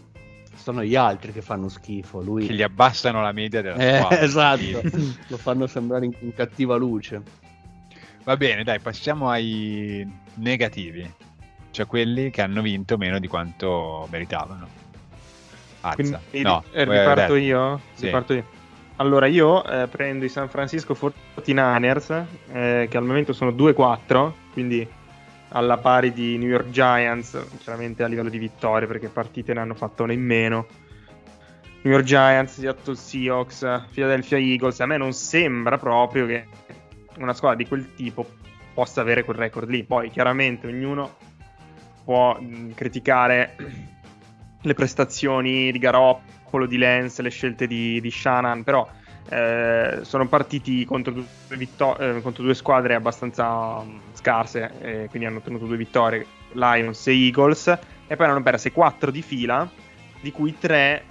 Sono gli altri che fanno schifo, lui. Che gli abbassano la media della squadra. Esatto, lo fanno sembrare in cattiva luce. Va bene, dai, passiamo ai negativi. Cioè quelli che hanno vinto meno di quanto meritavano. Quindi, no, riparto io. Allora io prendo i San Francisco 49ers che al momento sono 2-4, quindi alla pari di New York Giants, chiaramente a livello di vittorie perché partite ne hanno fatto una in meno. New York Giants, Seattle Seahawks, Philadelphia Eagles. A me non sembra proprio che una squadra di quel tipo possa avere quel record lì. Poi chiaramente ognuno può criticare le prestazioni di Garoppolo, di Lance, le scelte di Shanahan, però sono partiti contro due squadre abbastanza scarse, quindi hanno ottenuto 2 vittorie, Lions e Eagles, e poi hanno perse 4 di fila, di cui 3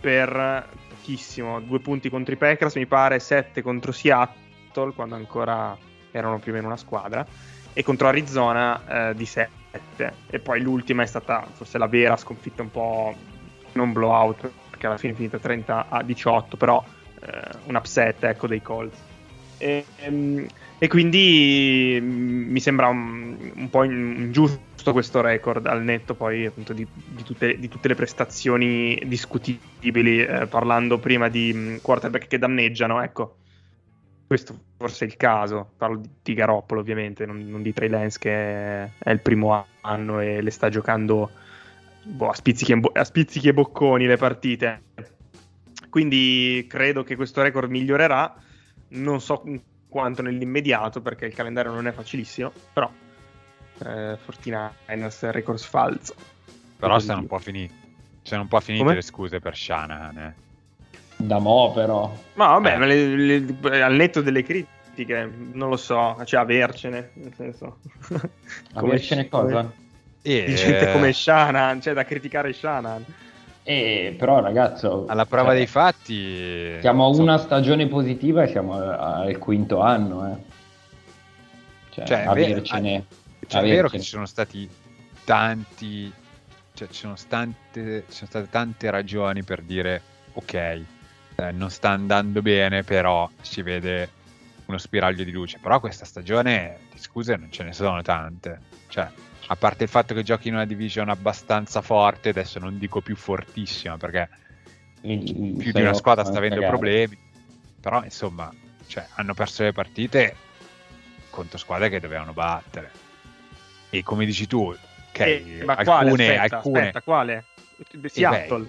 per pochissimo, 2 punti contro i Packers mi pare, 7 contro Seattle quando ancora erano più o meno una squadra, e contro Arizona di 7, e poi l'ultima è stata forse la vera sconfitta un po' non blowout, perché alla fine è finita 30-18, però un upset, ecco, dei Colts, e quindi mi sembra un po' ingiusto questo record, al netto poi appunto di tutte le prestazioni discutibili, parlando prima di quarterback che danneggiano, ecco, questo forse è il caso, parlo di Garoppolo ovviamente, non di Trey Lance, che è il primo anno e le sta giocando a spizzichi e bocconi le partite, quindi credo che questo record migliorerà, non so quanto nell'immediato perché il calendario non è facilissimo, però 49ers record falso, però sono un po' finiti, le scuse per Shanahan, da mo', però. Ma vabbè, al netto delle critiche, non lo so, cioè avercene, nel senso. Avercene cosa? Di gente come Shanahan, cioè da criticare Shanahan. Però ragazzo, alla prova dei fatti siamo a una stagione positiva e siamo al 5º anno, Cioè avercene. Cioè, è vero che ci sono stati tanti, cioè ci sono state tante ragioni per dire ok, non sta andando bene, però si vede uno spiraglio di luce. Però questa stagione di scuse non ce ne sono tante, cioè a parte il fatto che giochi in una division abbastanza forte, adesso non dico più fortissima perché più di una squadra sta avendo problemi, però insomma, cioè, hanno perso le partite contro squadre che dovevano battere, e come dici tu, okay, ma quale? Seattle.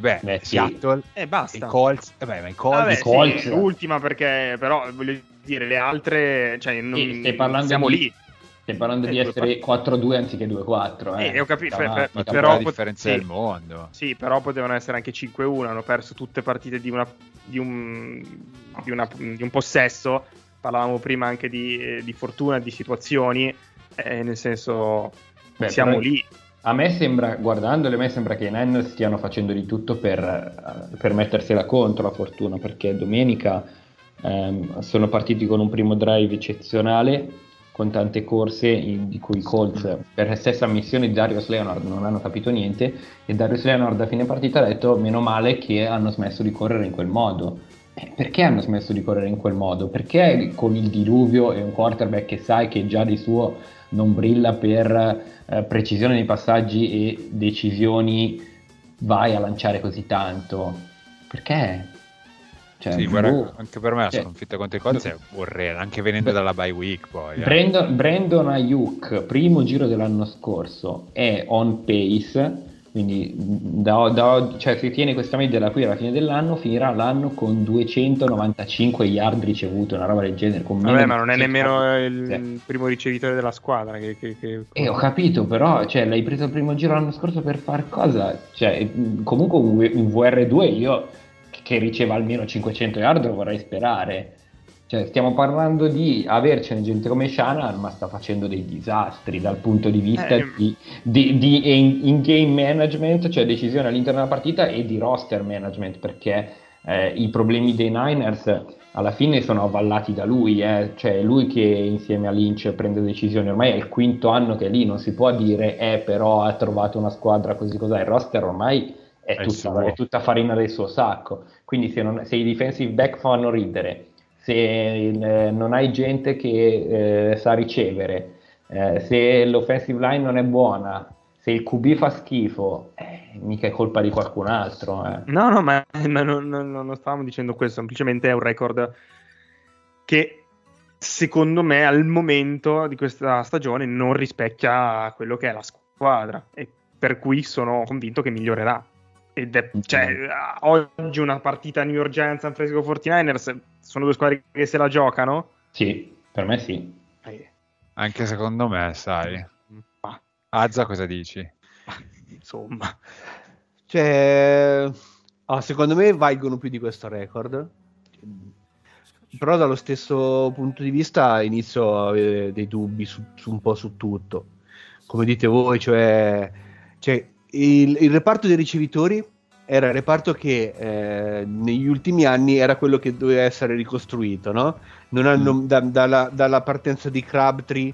Beh, Seattle sì. Basta. E Colts, ma i Colts sì, l'ultima, perché però voglio dire le altre, cioè non siamo lì. Stai parlando di essere 4-2 anziché 2-4. Ho capito, però la differenza del mondo. Sì, però potevano essere anche 5-1, hanno perso tutte partite di un possesso. Parlavamo prima anche di fortuna, di situazioni, nel senso siamo lì. A me sembra, guardandole, che i Niners stiano facendo di tutto per mettersela contro la fortuna, perché domenica sono partiti con un primo drive eccezionale, con tante corse di cui i Colts, per la stessa missione di Darius Leonard, non hanno capito niente, e Darius Leonard a fine partita ha detto meno male che hanno smesso di correre in quel modo. Perché hanno smesso di correre in quel modo? Perché con il diluvio e un quarterback che sai che già di suo non brilla per precisione nei passaggi e decisioni, vai a lanciare così tanto? Perché? Cioè, sì, guarda, anche per me la sconfitta contro i Colts è orrenda, anche venendo dalla bye week poi. Brandon Ayuk, primo giro dell'anno scorso, è on pace, quindi cioè, se tiene questa media da qui alla fine dell'anno, finirà l'anno con 295 yard ricevute, una roba del genere. Con vabbè, ma non è nemmeno il primo ricevitore della squadra. Ho capito, però cioè, l'hai preso il primo giro l'anno scorso per far cosa? Cioè, comunque un VR2 io che riceva almeno 500 yard lo vorrei sperare. Cioè, stiamo parlando di avercene gente come Shanahan, ma sta facendo dei disastri dal punto di vista di in-game management, cioè decisione all'interno della partita, e di roster management, perché i problemi dei Niners alla fine sono avvallati da lui, cioè lui che insieme a Lynch prende decisioni, ormai è il 5º anno che è lì, non si può dire però ha trovato una squadra così cos'è, il roster ormai è tutta farina del suo sacco, quindi se i defensive back fanno ridere, se non hai gente che sa ricevere, se l'offensive line non è buona, se il QB fa schifo, mica è colpa di qualcun altro. No, ma non stavamo dicendo questo, semplicemente è un record che secondo me al momento di questa stagione non rispecchia quello che è la squadra, e per cui sono convinto che migliorerà. Oggi una partita New York Giants, San Francisco 49ers sono 2 squadre che se la giocano? Sì, per me sì. Anche secondo me, sai. Azza, cosa dici? Insomma. Secondo me valgono più di questo record. però dallo stesso punto di vista inizio a avere dei dubbi su un po' su tutto, come dite voi, cioè il reparto dei ricevitori era il reparto che negli ultimi anni era quello che doveva essere ricostruito, no? Non hanno, dalla partenza di Crabtree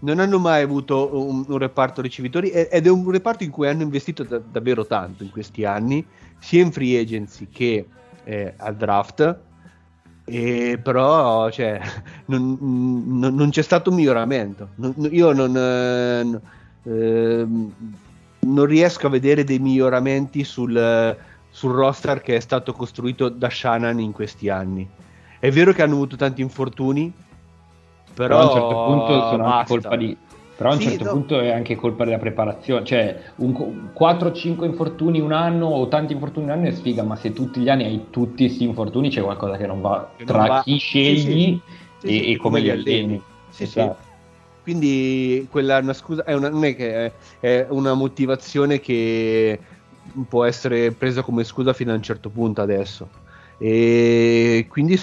non hanno mai avuto un reparto ricevitori, ed è un reparto in cui hanno investito davvero tanto in questi anni, sia in free agency che al draft, e però cioè, non c'è stato un miglioramento. Io non riesco a vedere dei miglioramenti sul roster che è stato costruito da Shanahan in questi anni. È vero che hanno avuto tanti infortuni, però a un certo punto sono anche colpa di... Però a un certo punto è anche colpa della preparazione, cioè 4-5 infortuni un anno o tanti infortuni un anno è sfiga, ma se tutti gli anni hai tutti questi infortuni c'è qualcosa che non va, che non tra va. Chi scegli e come li alleni. Sì, esatto. Sì. Quindi quella è una scusa, è una motivazione che può essere presa come scusa fino a un certo punto adesso, e quindi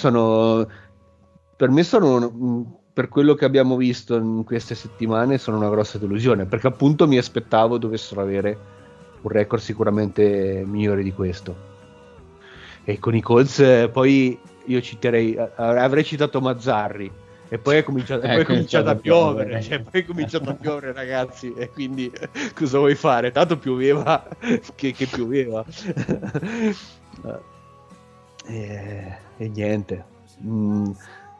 per quello che abbiamo visto in queste settimane sono una grossa delusione, perché appunto mi aspettavo dovessero avere un record sicuramente migliore di questo. E con i Colts poi io avrei citato Mazzarri, e poi è cominciato a piovere. Cioè, poi è cominciato a piovere, ragazzi, e quindi cosa vuoi fare? Tanto pioveva che pioveva. E niente.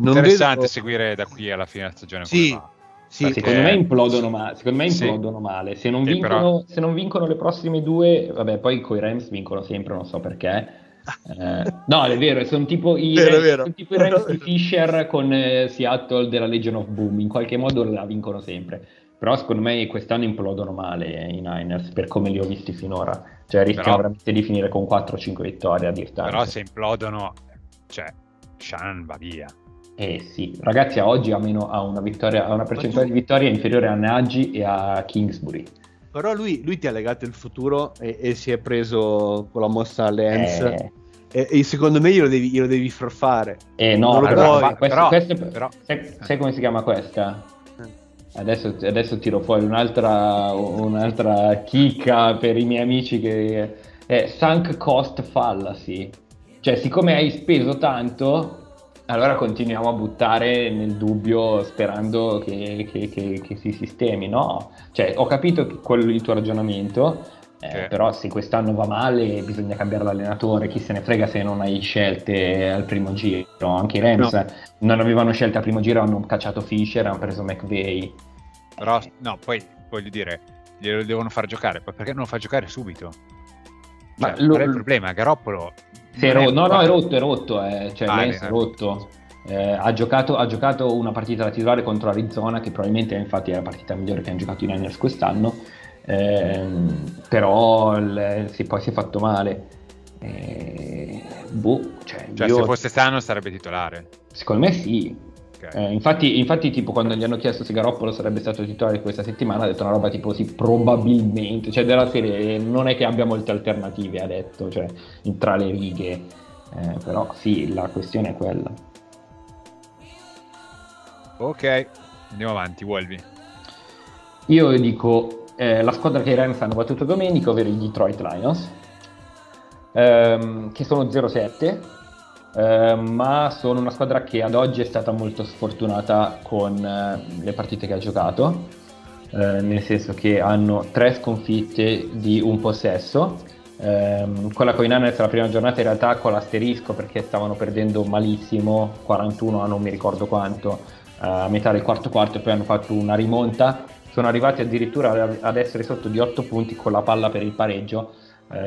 Interessante seguire da qui alla fine della stagione. Sì, secondo me implodono male. Se non vincono le prossime due, vabbè, poi coi Rams vincono sempre, non so perché. No, è vero, sono tipo i Rams di Fisher con Seattle della Legion of Boom, in qualche modo la vincono sempre. Però secondo me quest'anno implodono male i Niners, per come li ho visti finora. Cioè rischiano veramente di finire con 4-5 vittorie a dir tanto. Però se implodono, cioè Shan va via. Sì, ragazzi, oggi ha una percentuale di vittoria inferiore a Nagy e a Kingsbury. Però lui ti ha legato il futuro e si è preso con la mossa a Lance. E secondo me glielo devi far fare. Però sai come si chiama questa? Adesso tiro fuori un'altra chicca per i miei amici, che è sunk cost fallacy. Cioè, siccome hai speso tanto, allora continuiamo a buttare nel dubbio sperando che si sistemi, no? Cioè, ho capito il tuo ragionamento, però se quest'anno va male bisogna cambiare l'allenatore, chi se ne frega se non hai scelte al primo giro. Anche i Rams non avevano scelte al primo giro, hanno cacciato Fisher, hanno preso McVay. Però no, poi voglio dire, glielo devono far giocare, perché non lo fa giocare subito? Cioè, qual è il problema? Garoppolo... È rotto. Cioè Lance è rotto. Ha giocato una partita da titolare contro Arizona, che probabilmente infatti è la partita migliore che hanno giocato i Niners quest'anno, però poi si è fatto male. Se fosse sano sarebbe titolare, secondo me sì. Okay. Infatti tipo quando gli hanno chiesto se Garoppolo sarebbe stato titolare questa settimana ha detto una roba tipo sì, probabilmente, cioè della serie non è che abbia molte alternative, ha detto, cioè tra le righe, però sì, la questione è quella. Ok, andiamo avanti, Wolvi. Io dico la squadra che i Rams hanno battuto domenica, ovvero i Detroit Lions, che sono 0-7. Ma sono una squadra che ad oggi è stata molto sfortunata con le partite che ha giocato, nel senso che hanno 3 sconfitte di un possesso, quella con i Niners la prima giornata in realtà con l'asterisco, perché stavano perdendo malissimo 41 a non mi ricordo quanto a metà del quarto quarto, poi hanno fatto una rimonta, sono arrivati addirittura ad essere sotto di 8 punti con la palla per il pareggio,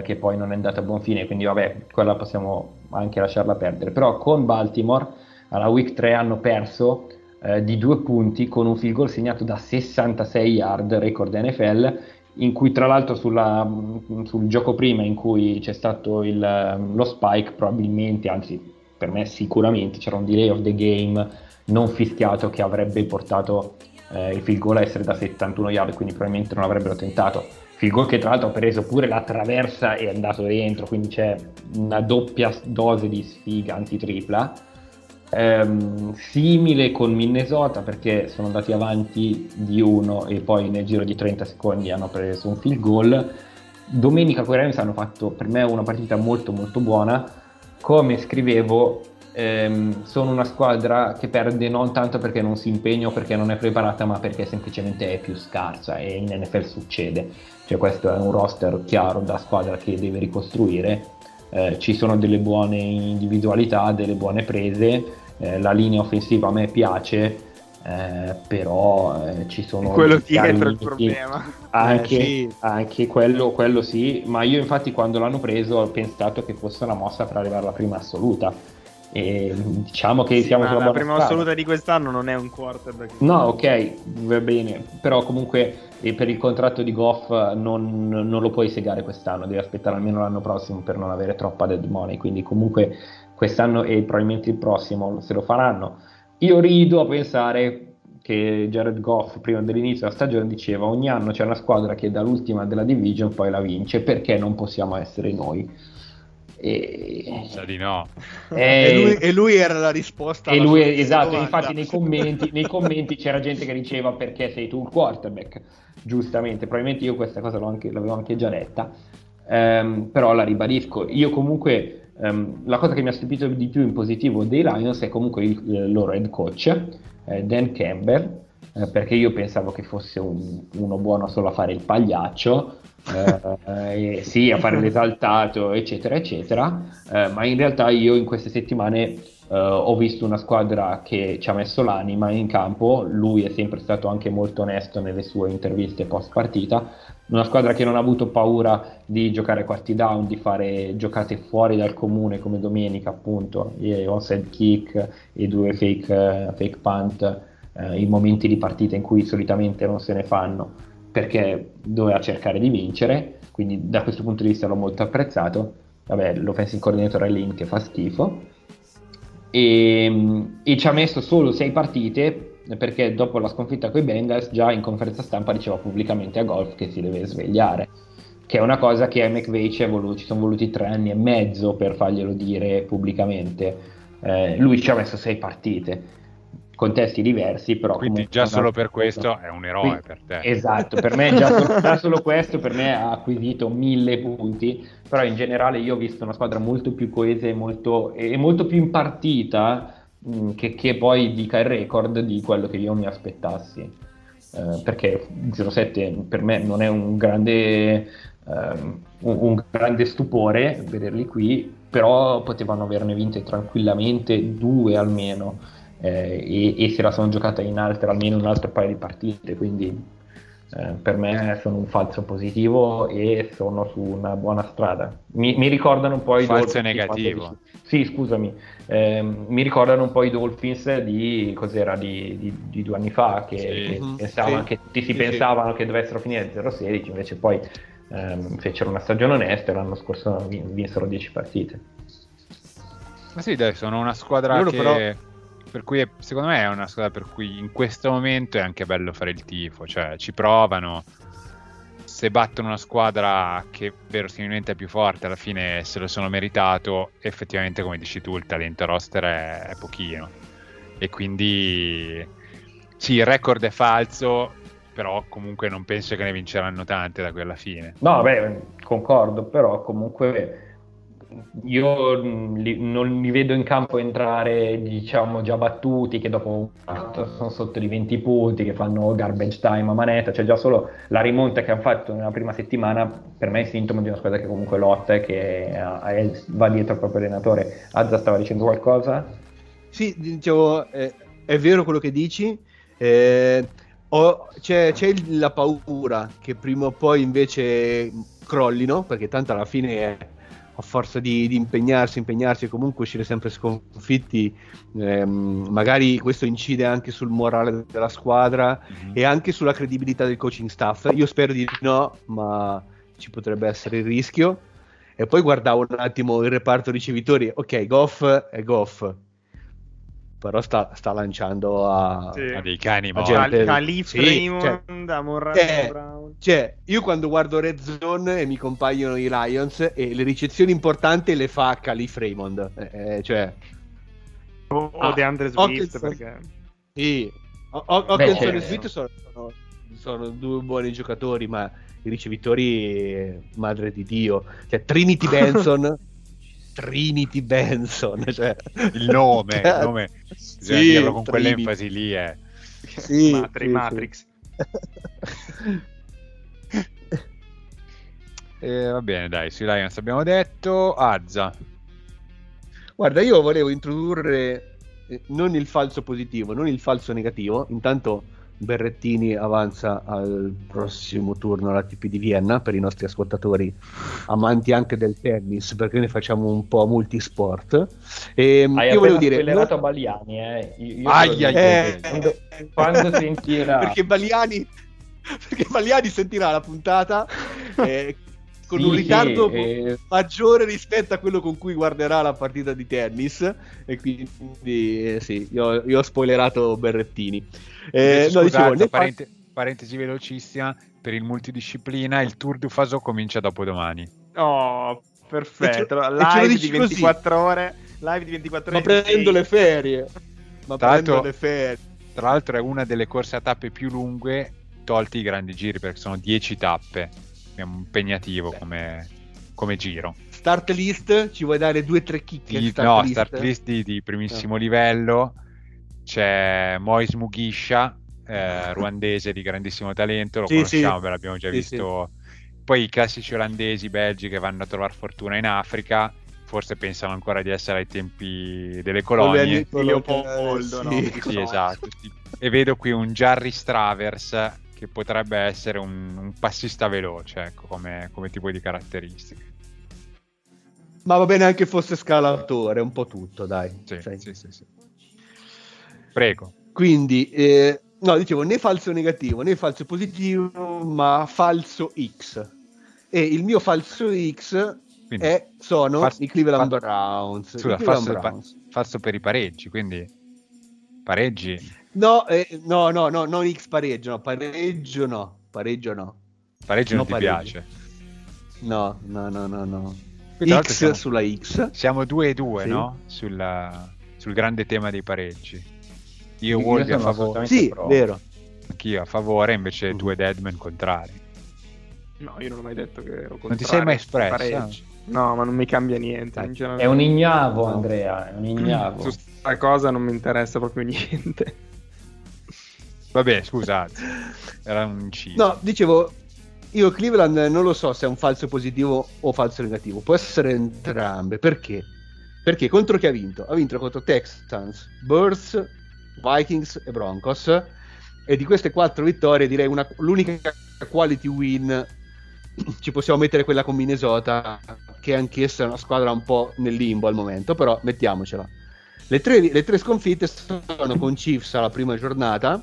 che poi non è andata a buon fine, quindi vabbè, quella possiamo anche lasciarla perdere. Però con Baltimore alla week 3 hanno perso di 2 punti con un field goal segnato da 66 yard, record NFL, in cui tra l'altro sul gioco prima in cui c'è stato lo spike, probabilmente, anzi per me sicuramente c'era un delay of the game non fischiato che avrebbe portato il field goal a essere da 71 yard, quindi probabilmente non avrebbero tentato. Il gol che tra l'altro ha preso pure la traversa e è andato dentro, quindi c'è una doppia dose di sfiga, anzi tripla, simile con Minnesota, perché sono andati avanti di 1 e poi nel giro di 30 secondi hanno preso un field goal. Domenica con i Rams hanno fatto per me una partita molto molto buona. Come scrivevo, sono una squadra che perde non tanto perché non si impegna o perché non è preparata, ma perché semplicemente è più scarsa, e in NFL succede. Cioè, questo è un roster chiaro da squadra che deve ricostruire. Ci sono delle buone individualità, delle buone prese. La linea offensiva a me piace, però ci sono quello dietro il problema anche, sì. Anche quello sì, ma io infatti quando l'hanno preso ho pensato che fosse una mossa per arrivare alla prima assoluta, e diciamo che sì, siamo sulla buona prima strada. Assoluta di quest'anno non è un quarterback, no, ok, va bene, però comunque per il contratto di Goff non lo puoi segare quest'anno, devi aspettare almeno l'anno prossimo per non avere troppa dead money, quindi comunque quest'anno e probabilmente il prossimo se lo faranno. Io rido a pensare che Jared Goff prima dell'inizio della stagione diceva: ogni anno c'è una squadra che dall'ultima della division poi la vince, perché non possiamo essere noi. E lui era la risposta. E lui, esatto, domanda. Infatti nei commenti c'era gente che diceva: perché sei tu il quarterback? Giustamente, probabilmente io questa cosa l'avevo anche già detta, però la ribadisco. Io comunque... la cosa che mi ha stupito di più in positivo dei Lions è comunque il loro head coach, Dan Campbell, perché io pensavo che fosse uno buono solo a fare il pagliaccio, sì, a fare l'esaltato eccetera eccetera, ma in realtà io in queste settimane ho visto una squadra che ci ha messo l'anima in campo. Lui è sempre stato anche molto onesto nelle sue interviste post partita, una squadra che non ha avuto paura di giocare quarti down, di fare giocate fuori dal comune come domenica, appunto, e onside kick e due fake punt, i momenti di partita in cui solitamente non se ne fanno, perché doveva cercare di vincere, quindi da questo punto di vista l'ho molto apprezzato. Vabbè, l'offensive coordinator è Lynn che fa schifo, e ci ha messo solo 6 partite, perché dopo la sconfitta con i Bengals già in conferenza stampa diceva pubblicamente a Goff che si deve svegliare, che è una cosa che a McVay ci sono voluti 3 anni e mezzo per farglielo dire pubblicamente. Lui ci ha messo 6 partite, contesti diversi, però quindi già solo per questo è un eroe. Quindi, per te, esatto, per me già solo questo per me ha acquisito 1000 punti, però in generale io ho visto una squadra molto più coesa e molto più in partita, che poi dica il record di quello che io mi aspettassi, perché 0-7 per me non è un grande stupore vederli qui, però potevano averne vinte tranquillamente 2 almeno, e se la sono giocata in altra almeno un altro paio di partite, quindi per me sono un falso positivo e sono su una buona strada. Mi ricordano un po' i falso Dolphins, negativo. Sì, scusami, mi ricordano un po' i Dolphins di 2 anni fa, che, sì. Pensavano che dovessero finire 0-16, invece poi fecero una stagione onesta e l'anno scorso vinsero 10 partite. Ma sì, dai, sono una squadra per cui secondo me è una squadra per cui in questo momento è anche bello fare il tifo, cioè ci provano, se battono una squadra che verosimilmente è più forte alla fine se lo sono meritato. Effettivamente, come dici tu, il talento roster è pochino, e quindi sì, il record è falso, però comunque non penso che ne vinceranno tante da qui alla fine. No, beh, concordo, però comunque io non li vedo in campo entrare, diciamo, già battuti, che dopo sono sotto di 20 punti, che fanno garbage time a manetta. Cioè già solo la rimonta che hanno fatto nella prima settimana per me è sintomo di una squadra che comunque lotta e che va dietro al proprio allenatore. Azza stava dicendo qualcosa? Sì, dicevo, è vero quello che dici, c'è la paura che prima o poi invece crollino, perché tanto alla fine è a forza di impegnarsi e comunque uscire sempre sconfitti, magari questo incide anche sul morale della squadra, e anche sulla credibilità del coaching staff. Io spero di no, ma ci potrebbe essere il rischio. E poi guardavo un attimo il reparto ricevitori. Ok, Goff, però sta lanciando a dei cani morti. Calif, sì, Raymond, cioè, Amon Brown. Cioè, io quando guardo Red Zone e mi compaiono i Lions e le ricezioni importanti le fa Calif Raymond, cioè DeAndre Swift, perché sì, Hockenson e Swift sono due buoni giocatori, ma i ricevitori, madre di Dio, cioè Trinity Benson, cioè il nome bisogna dirlo con quell'enfasi lì, sì, Matrix. Va bene, dai, sui Lions abbiamo detto. Azza, guarda, io volevo introdurre non il falso positivo, non il falso negativo. Intanto Berrettini avanza al prossimo turno alla TP di Vienna, per i nostri ascoltatori amanti anche del tennis, perché ne facciamo un po' multisport. Io volevo dire, scellerato Baliani, quando sentirà, perché Baliani sentirà la puntata con un ritardo maggiore rispetto a quello con cui guarderà la partita di tennis, e quindi sì, io ho spoilerato Berrettini. Parentesi velocissima, per il multidisciplina il Tour du Faso comincia dopodomani. Oh, perfetto, live di 24 ore, ma prendo le ferie. Tra l'altro è una delle corse a tappe più lunghe, tolti i grandi giri, perché sono 10 tappe, è impegnativo come giro. Start list, ci vuoi dare 2-3 chicche? Start list di primissimo livello. C'è Moise Mugisha, ruandese di grandissimo talento, lo conosciamo. L'abbiamo già visto. Sì. Poi i classici olandesi, belgi, che vanno a trovare fortuna in Africa, forse pensano ancora di essere ai tempi delle colonie. Leopoldo, sì, esatto. E vedo qui un Jarry Stravers, che potrebbe essere un passista veloce, ecco, come tipo di caratteristiche. Ma va bene anche fosse scalatore, un po' tutto, dai. Sì. Prego. Quindi, dicevo, né falso negativo né falso positivo, ma falso X. E il mio falso X sono i Cleveland Browns. Falso per i pareggi, quindi pareggi. No, non X pareggio no. Pareggio non ti piace? No. X sulla X. Siamo 2-2, sì. No? Sul grande tema dei pareggi. Io Wolvi a favore. Sì, pro. Vero. Anch'io a favore, invece due Deadman contrari. No, io non ho mai detto che ero contrario. Non ti sei mai espresso? No, ma non mi cambia niente. È un ignavo, Andrea, è un ignavo. Su sta cosa non mi interessa proprio niente. Vabbè, scusate, era un inciso. No, dicevo, io Cleveland non lo so se è un falso positivo o falso negativo. Può essere entrambe. Perché? Perché contro chi ha vinto? Ha vinto contro Texans, Bears, Vikings e Broncos. E di queste 4 vittorie, direi l'unica quality win ci possiamo mettere quella con Minnesota, che anch'essa è una squadra un po' nel limbo al momento, però mettiamocela. Le tre sconfitte sono con Chiefs alla prima giornata,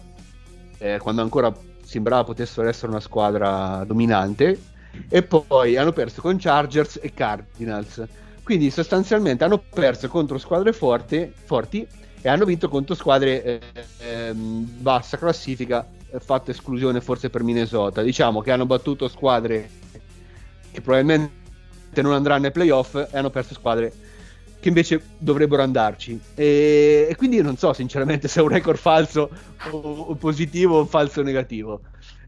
quando ancora sembrava potessero essere una squadra dominante, e poi hanno perso con Chargers e Cardinals. Quindi sostanzialmente hanno perso contro squadre forti e hanno vinto contro squadre bassa classifica, fatta esclusione forse per Minnesota. Diciamo che hanno battuto squadre che probabilmente non andranno ai playoff e hanno perso squadre che invece dovrebbero andarci, e quindi io non so sinceramente se è un record falso o positivo o falso negativo.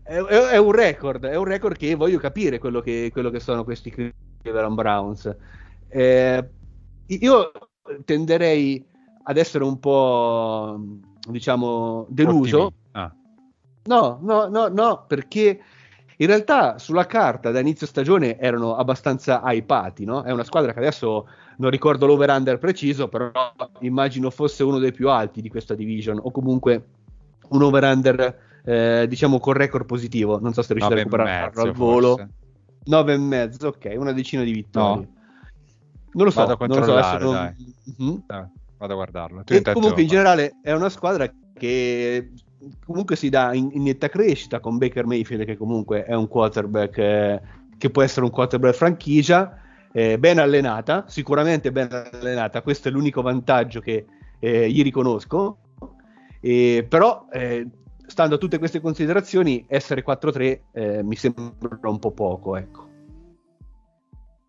È un record, che voglio capire quello che sono questi Cleveland Browns. Io tenderei ad essere un po', diciamo, deluso. No, perché in realtà sulla carta da inizio stagione erano abbastanza hypati, no? È una squadra che adesso non ricordo l'over-under preciso, però immagino fosse uno dei più alti di questa division, o comunque un over-under, diciamo, con record positivo. Non so se riuscite a recuperarlo al volo. 9,5, ok, una decina di vittorie. No. Non lo so, adesso vado a guardarlo. E comunque in generale è una squadra che comunque si dà in netta crescita, con Baker Mayfield che comunque è un quarterback che può essere un quarterback franchigia, ben allenata, questo è l'unico vantaggio che gli riconosco, però stando a tutte queste considerazioni essere 4-3 mi sembra un po' poco, ecco.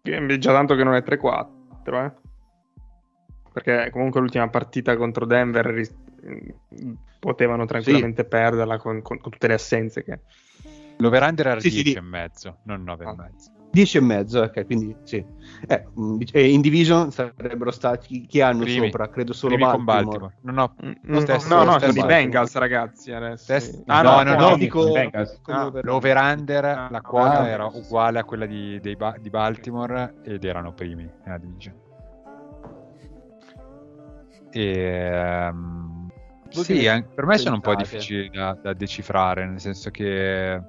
Già tanto che non è 3-4, perché comunque l'ultima partita contro Denver potevano tranquillamente perderla con tutte le assenze che... L'over-under era 10 e mezzo, non 9 e mezzo. 10 e mezzo, ok, quindi sì. In division sarebbero stati chi hanno primi, sopra, credo solo Baltimore. No, sono i Bengals, ragazzi. Dico l'over-under, la quota era uguale a quella di Baltimore ed erano primi nella division. Per me sono un po' difficili da decifrare, nel senso che...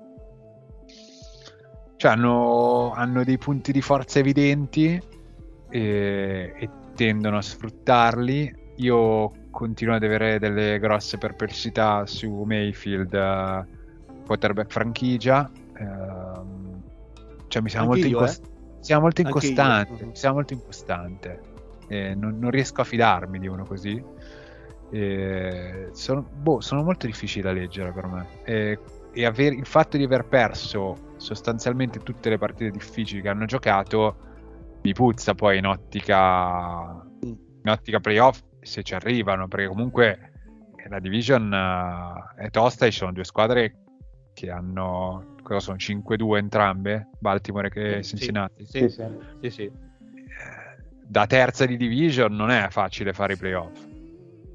Cioè hanno dei punti di forza evidenti e tendono a sfruttarli. Io continuo ad avere delle grosse perplessità su Mayfield, quarterback franchigia. Cioè mi sembra molto incostante. Non riesco a fidarmi di uno così. Sono molto difficili da leggere per me. Il fatto di aver perso sostanzialmente tutte le partite difficili che hanno giocato mi puzza poi in ottica playoff, se ci arrivano, perché comunque la division è tosta e ci sono due squadre che hanno 5-2 entrambe, Baltimore e Cincinnati. Sì. Da terza di division non è facile fare i playoff,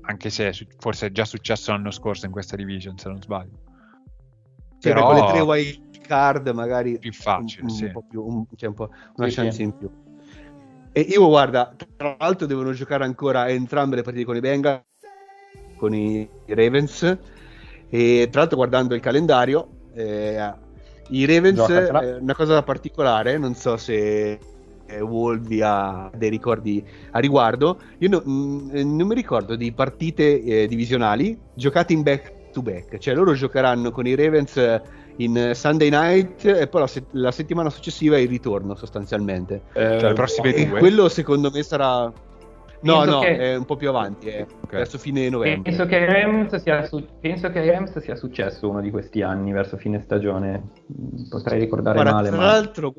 anche se forse è già successo l'anno scorso in questa division, se non sbaglio. Però con le tre wild card magari più facile, un po' più, una chance in più. E io guarda, tra l'altro devono giocare ancora entrambe le partite con i Bengals, con i Ravens, e tra l'altro guardando il calendario i Ravens una cosa particolare, non so se Wolvi ha dei ricordi a riguardo, io non mi ricordo di partite divisionali giocate in back-to-back, cioè loro giocheranno con i Ravens in Sunday night e poi la settimana successiva è il ritorno sostanzialmente, cioè le prossime due. Quello secondo me sarà è un po' più avanti, verso fine novembre. Penso che Rams sia successo uno di questi anni verso fine stagione, potrei ricordare male. Tra l'altro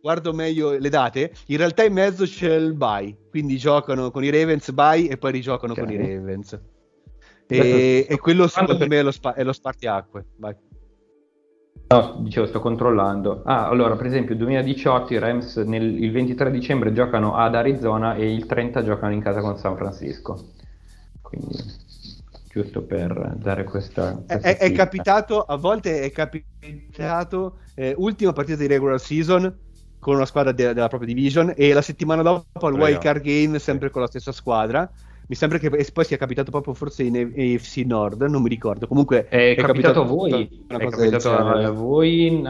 guardo meglio le date, in realtà in mezzo c'è il bye, quindi giocano con i Ravens bye e poi rigiocano con i Ravens. E quello secondo me è lo spartiacque. Vai. No, dicevo, sto controllando. Allora, per esempio, 2018 i Rams il 23 dicembre giocano ad Arizona e il 30 giocano in casa con San Francisco. Quindi, giusto per dare questa è capitato, a volte è capitato, ultima partita di regular season con una squadra della propria division e la settimana dopo al wild card game sempre con la stessa squadra. Mi sembra che poi sia capitato proprio forse in AFC Nord, non mi ricordo. Comunque è capitato a voi. È capitato a voi in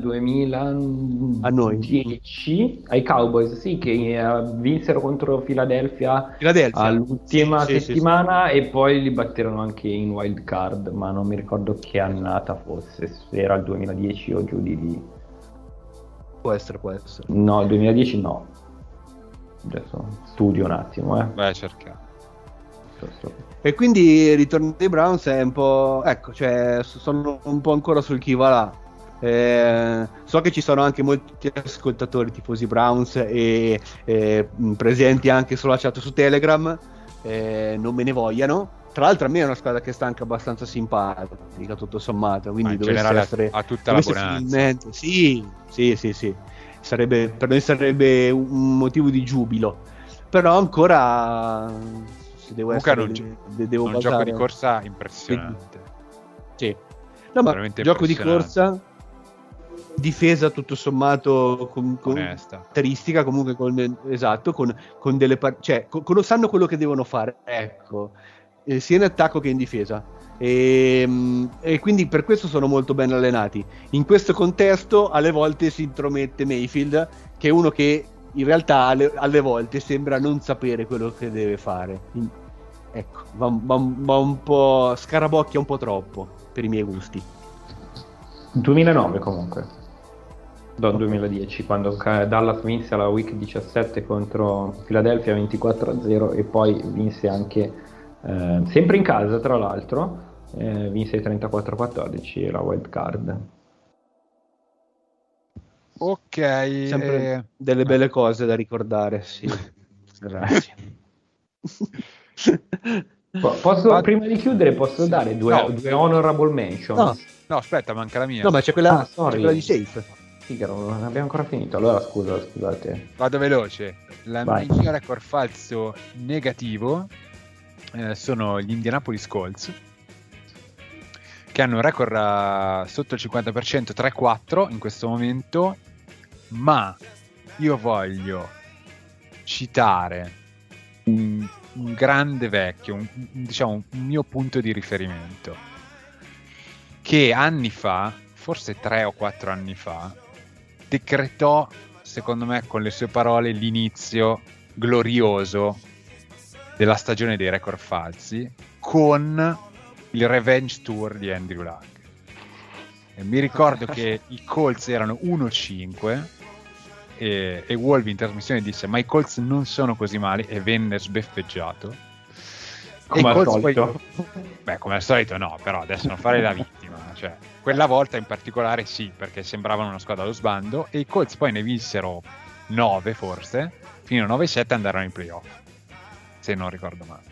2010 ai Cowboys, sì, che vinsero contro Philadelphia all'ultima settimana e poi li batterono anche in wild card, ma non mi ricordo che annata fosse, se era il 2010 o giù di lì. Può essere. No, il 2010 no. Adesso studio un attimo. Vai a cercare. E quindi il ritorno dei Browns è un po'... Ecco, cioè, sono un po' ancora sul chi va là. So che ci sono anche molti ascoltatori tifosi Browns e presenti anche sulla chat su Telegram. Non me ne vogliano. Tra l'altro a me è una squadra che sta anche abbastanza simpatica, tutto sommato. Quindi dovesse essere... A tutta la buona. Sì. Per noi sarebbe un motivo di giubilo, però ancora se devo devo un gioco di corsa impressionante. Sì. No, ma gioco di corsa, difesa tutto sommato con caratteristica, comunque con delle sanno quello che devono fare, ecco, sia in attacco che in difesa. E quindi per questo sono molto ben allenati. In questo contesto alle volte si intromette Mayfield, che è uno che in realtà alle volte sembra non sapere quello che deve fare. Ecco, va un po' scarabocchia, un po' troppo per i miei gusti. 2009 comunque, 2010, quando Dallas vinse la week 17 contro Philadelphia 24-0 e poi vinse anche sempre in casa, tra l'altro, vinse 34-14 la wild card. Ok, sempre delle belle cose da ricordare, sì. Grazie. Prima di chiudere posso dare due honorable mention? No, aspetta, manca la mia. No, ma c'è quella di Safe. Figaro, non abbiamo ancora finito. Allora scusate. Vado veloce. Mia record falso negativo sono gli Indianapolis Colts, che hanno un record sotto il 50%, 3-4 in questo momento, ma io voglio citare un grande vecchio, un mio punto di riferimento, che anni fa, forse 3 o 4 anni fa, decretò, secondo me con le sue parole, l'inizio glorioso della stagione dei record falsi con il revenge tour di Andrew Luck. E mi ricordo che i Colts erano 1-5 e Wolvi in trasmissione disse: ma i Colts non sono così male, e venne sbeffeggiato come al solito. Come al solito no, però adesso non fare la vittima, quella volta in particolare sì, perché sembravano una squadra allo sbando, e i Colts poi ne vinsero 9 forse, finirono 9-7 e andarono in playoff, se non ricordo male,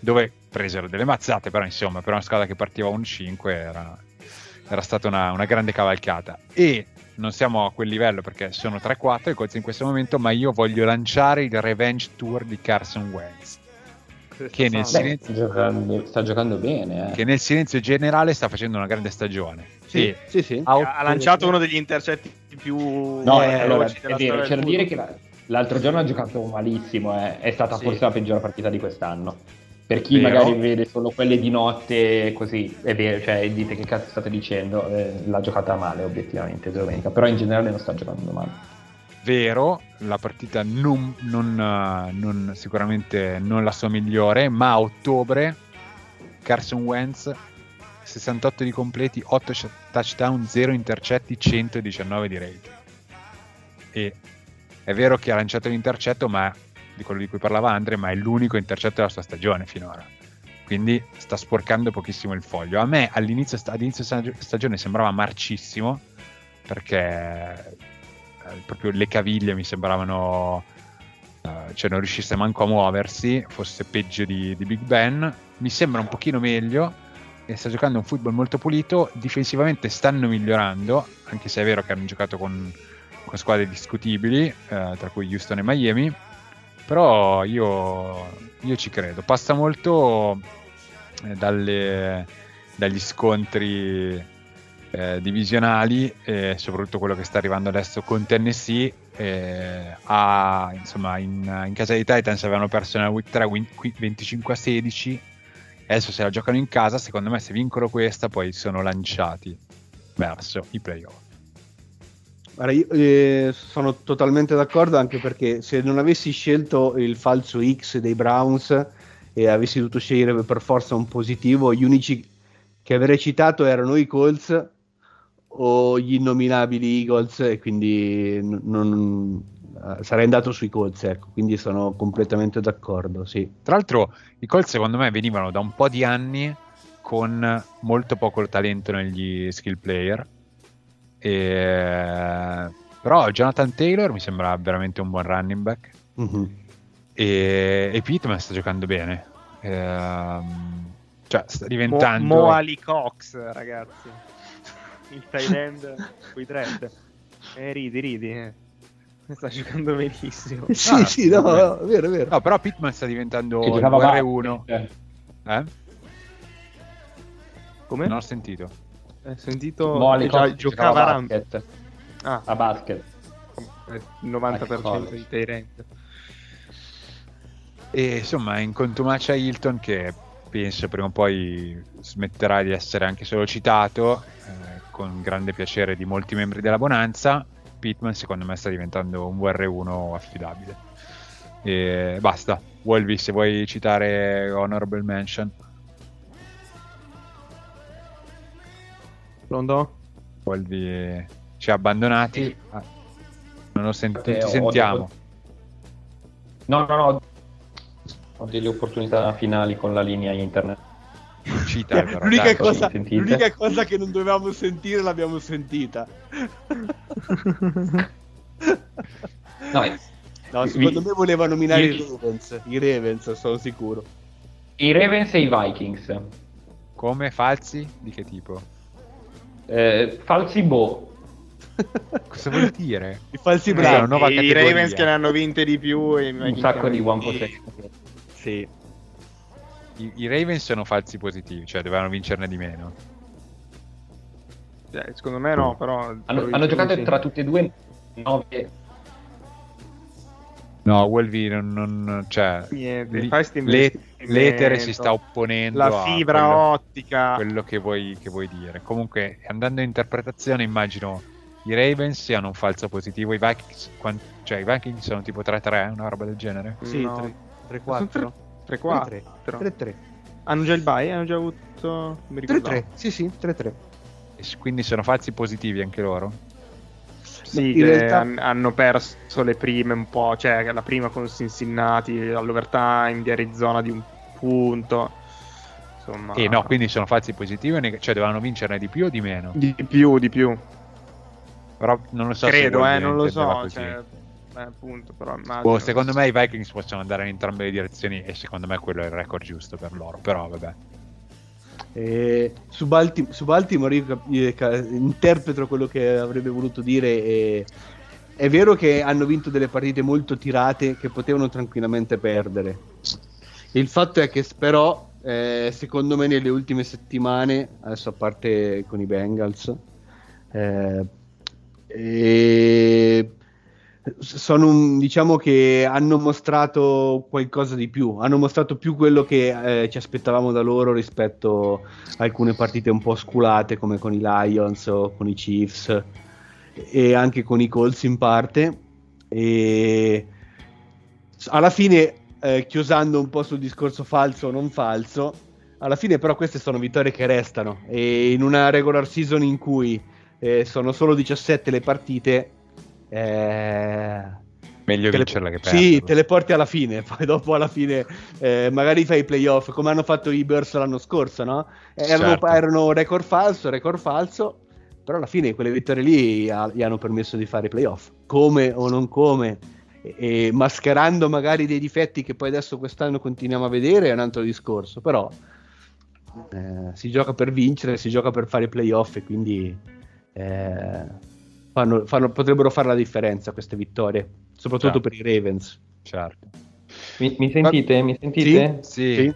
dove presero delle mazzate, però insomma per una squadra che partiva 1-5 era stata una grande cavalcata. E non siamo a quel livello perché sono 3-4 i Colts in questo momento, ma io voglio lanciare il revenge tour di Carson Wentz, che nel sta giocando bene. Che nel silenzio generale sta facendo una grande stagione. Sì. Ha lanciato uno degli intercetti più veloci della storia. C'è da dire che l'altro giorno ha giocato malissimo, è stata forse la peggiore partita di quest'anno. Per chi magari vede solo quelle di notte, così è vero, dite che cazzo state dicendo, l'ha giocata male obiettivamente domenica, però in generale non sta giocando male. Vero, la partita non sicuramente non la sua migliore, ma a ottobre Carson Wentz 68 di completi, 8 touchdown, 0 intercetti, 119 di rating. E è vero che ha lanciato l'intercetto, ma di quello di cui parlava Andre, ma è l'unico intercetto della sua stagione finora, quindi sta sporcando pochissimo il foglio. A me all'inizio stagione sembrava marcissimo, perché proprio le caviglie mi sembravano non riuscisse manco a muoversi, fosse peggio di Big Ben. Mi sembra un pochino meglio e sta giocando un football molto pulito, difensivamente stanno migliorando, anche se è vero che hanno giocato con squadre discutibili, tra cui Houston e Miami. Però io ci credo. Passa molto dagli scontri divisionali, soprattutto quello che sta arrivando adesso con Tennessee. In casa dei Titans avevano perso nella Week 3 25-16. Adesso se la giocano in casa, secondo me se vincono questa poi sono lanciati verso i playoff. Guarda, io sono totalmente d'accordo, anche perché se non avessi scelto il falso X dei Browns e avessi dovuto scegliere per forza un positivo, gli unici che avrei citato erano i Colts o gli innominabili Eagles, e quindi sarei andato sui Colts, ecco. Quindi sono completamente d'accordo, sì. Tra l'altro i Colts secondo me venivano da un po' di anni con molto poco talento negli skill player, però Jonathan Taylor mi sembra veramente un buon running back, e Pittman sta giocando bene, sta diventando Moali Cox, ragazzi, il tight end coi dread, ridi sta giocando benissimo. Vero. No, però Pittman sta diventando il 4-1. Come? Non ho sentito. Giocava a basket. A basket. Il 90% di Tyrant. E insomma, in contumacia Hilton, che penso prima o poi smetterà di essere anche solo citato, con grande piacere di molti membri della Bonanza, Pittman secondo me sta diventando un VR1 affidabile. E basta. Wolvi, se vuoi citare honorable mention. Pronto? Wolvi ci ha abbandonati. Sì. Non lo sentiamo. No. Ho delle opportunità finali con la linea internet. Cita, però, l'unica cosa che non dovevamo sentire l'abbiamo sentita. No, No, secondo me voleva nominare i Ravens, sono sicuro. I Ravens e i Vikings. Come falsi? Di che tipo? Falsi boh. Cosa vuol dire? I falsi bravi. I Ravens che ne hanno vinte di più. E un sacco di one possession. Sì. I Ravens sono falsi positivi, cioè dovevano vincerne di meno. Secondo me no, però... Hanno giocato tra tutti e due 9. No, Wolvi non cioè l'etere si sta opponendo la fibra ottica, quello che vuoi dire. Comunque, andando in interpretazione, immagino i Ravens siano un falso positivo, i Vikings cioè i Vikings sono tipo 3-3, una roba del genere. Sì, no. 3-4. 3-4. 3-3. Hanno già il bye, hanno già avuto 3-3. Sì, 3-3. E quindi sono falsi positivi anche loro. Sì, in realtà... hanno perso le prime un po', cioè la prima con Cincinnati all'overtime di Arizona di un punto, insomma. E no, quindi sono falsi positivi, cioè dovevano vincerne di più o di meno? Di più. Però non lo so, credo, non lo so, cioè, appunto, però secondo me i Vikings possono andare in entrambe le direzioni e secondo me quello è il record giusto per loro, però vabbè. Su Baltimore io interpreto quello che avrebbe voluto dire, è vero che hanno vinto delle partite molto tirate che potevano tranquillamente perdere. Il fatto è che però secondo me nelle ultime settimane, adesso a parte con i Bengals, diciamo che hanno mostrato qualcosa di più, hanno mostrato più quello che ci aspettavamo da loro rispetto a alcune partite un po' sculate come con i Lions o con i Chiefs e anche con i Colts in parte. E alla fine chiosando un po' sul discorso falso o non falso, alla fine però queste sono vittorie che restano, e in una regular season in cui sono solo 17 le partite, meglio vincerla che perderla. Sì, te le porti alla fine, poi dopo alla fine magari fai i playoff come hanno fatto i Bears l'anno scorso, no? Erano record falso, però alla fine quelle vittorie lì gli hanno permesso di fare i playoff, come o non come, e mascherando magari dei difetti che poi adesso quest'anno continuiamo a vedere è un altro discorso, però si gioca per vincere, si gioca per fare i playoff, e quindi potrebbero fare la differenza queste vittorie, soprattutto per i Ravens. Certo. Mi sentite? Mi sentite? Sì.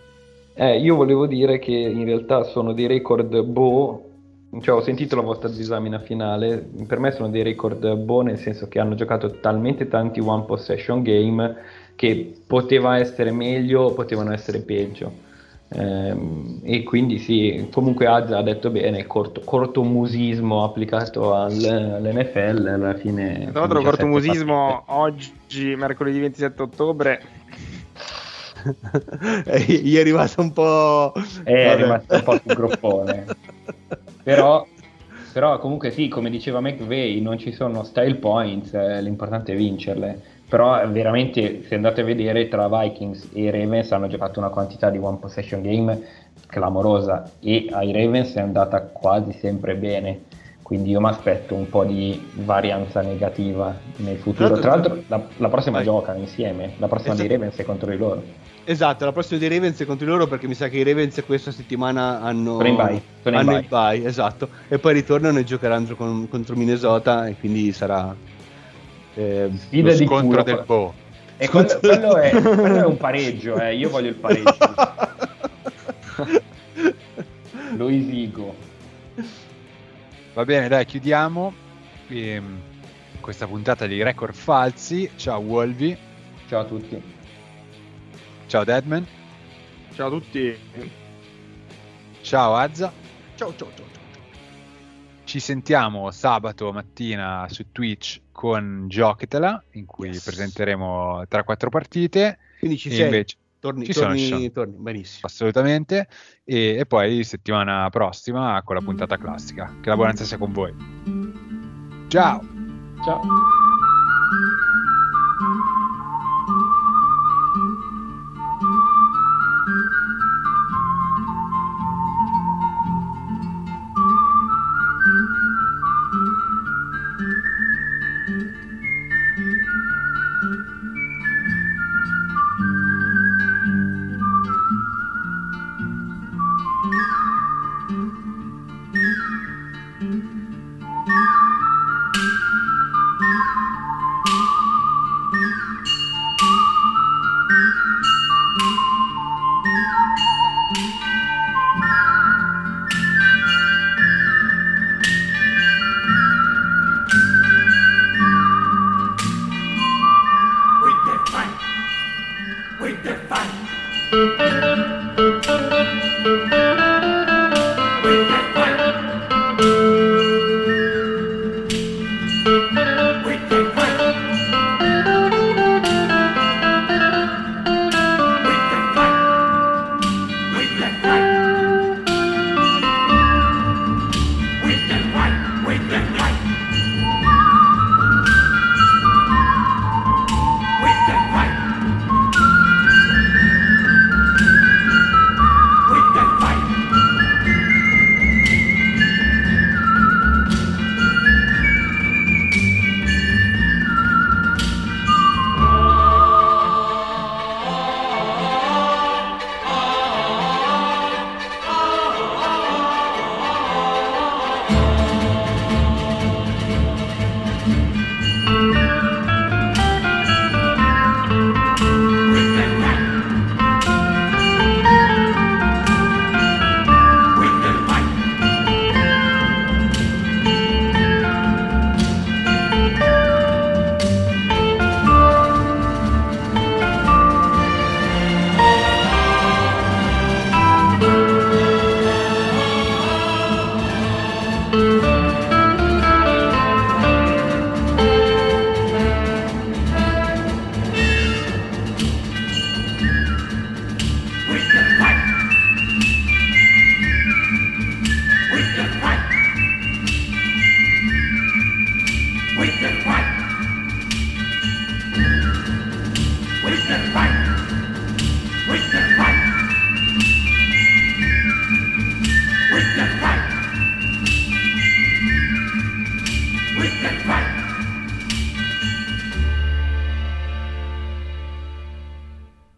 Io volevo dire che in realtà sono dei record boh, cioè ho sentito la vostra disamina finale, per me sono dei record boh, nel senso che hanno giocato talmente tanti one possession game che poteva essere meglio, potevano essere peggio. E quindi sì, comunque Azza ha detto bene, cortomusismo applicato all'NFL alla fine. Tra l'altro cortomusismo oggi mercoledì 27 ottobre gli è rimasto un po' più groppone. Però comunque sì, come diceva McVay, non ci sono style points, l'importante è vincerle. Però veramente, se andate a vedere, tra Vikings e Ravens hanno giocato una quantità di one possession game clamorosa, e ai Ravens è andata quasi sempre bene, quindi io mi aspetto un po' di varianza negativa nel futuro. Tra l'altro la prossima giocano insieme, la prossima dei Ravens è contro di loro. Esatto, la prossima dei Ravens è contro di loro, perché mi sa che i Ravens questa settimana hanno il bye, esatto, e poi ritornano e giocheranno contro Minnesota, e quindi sarà... sfida di scontro del boh. E quello è un pareggio, io voglio il pareggio. Lo esigo. Va bene, dai, chiudiamo questa puntata di Record Falsi. Ciao Wolvi. Ciao a tutti. Ciao Deadman. Ciao a tutti. Ciao Azza. Ciao. Ci sentiamo sabato mattina su Twitch con Giochetela, in cui presenteremo 3-4 partite. Quindi ci sei, invece... torni, benissimo. Assolutamente, e poi settimana prossima con la puntata classica. Che la buonanza sia con voi. Ciao.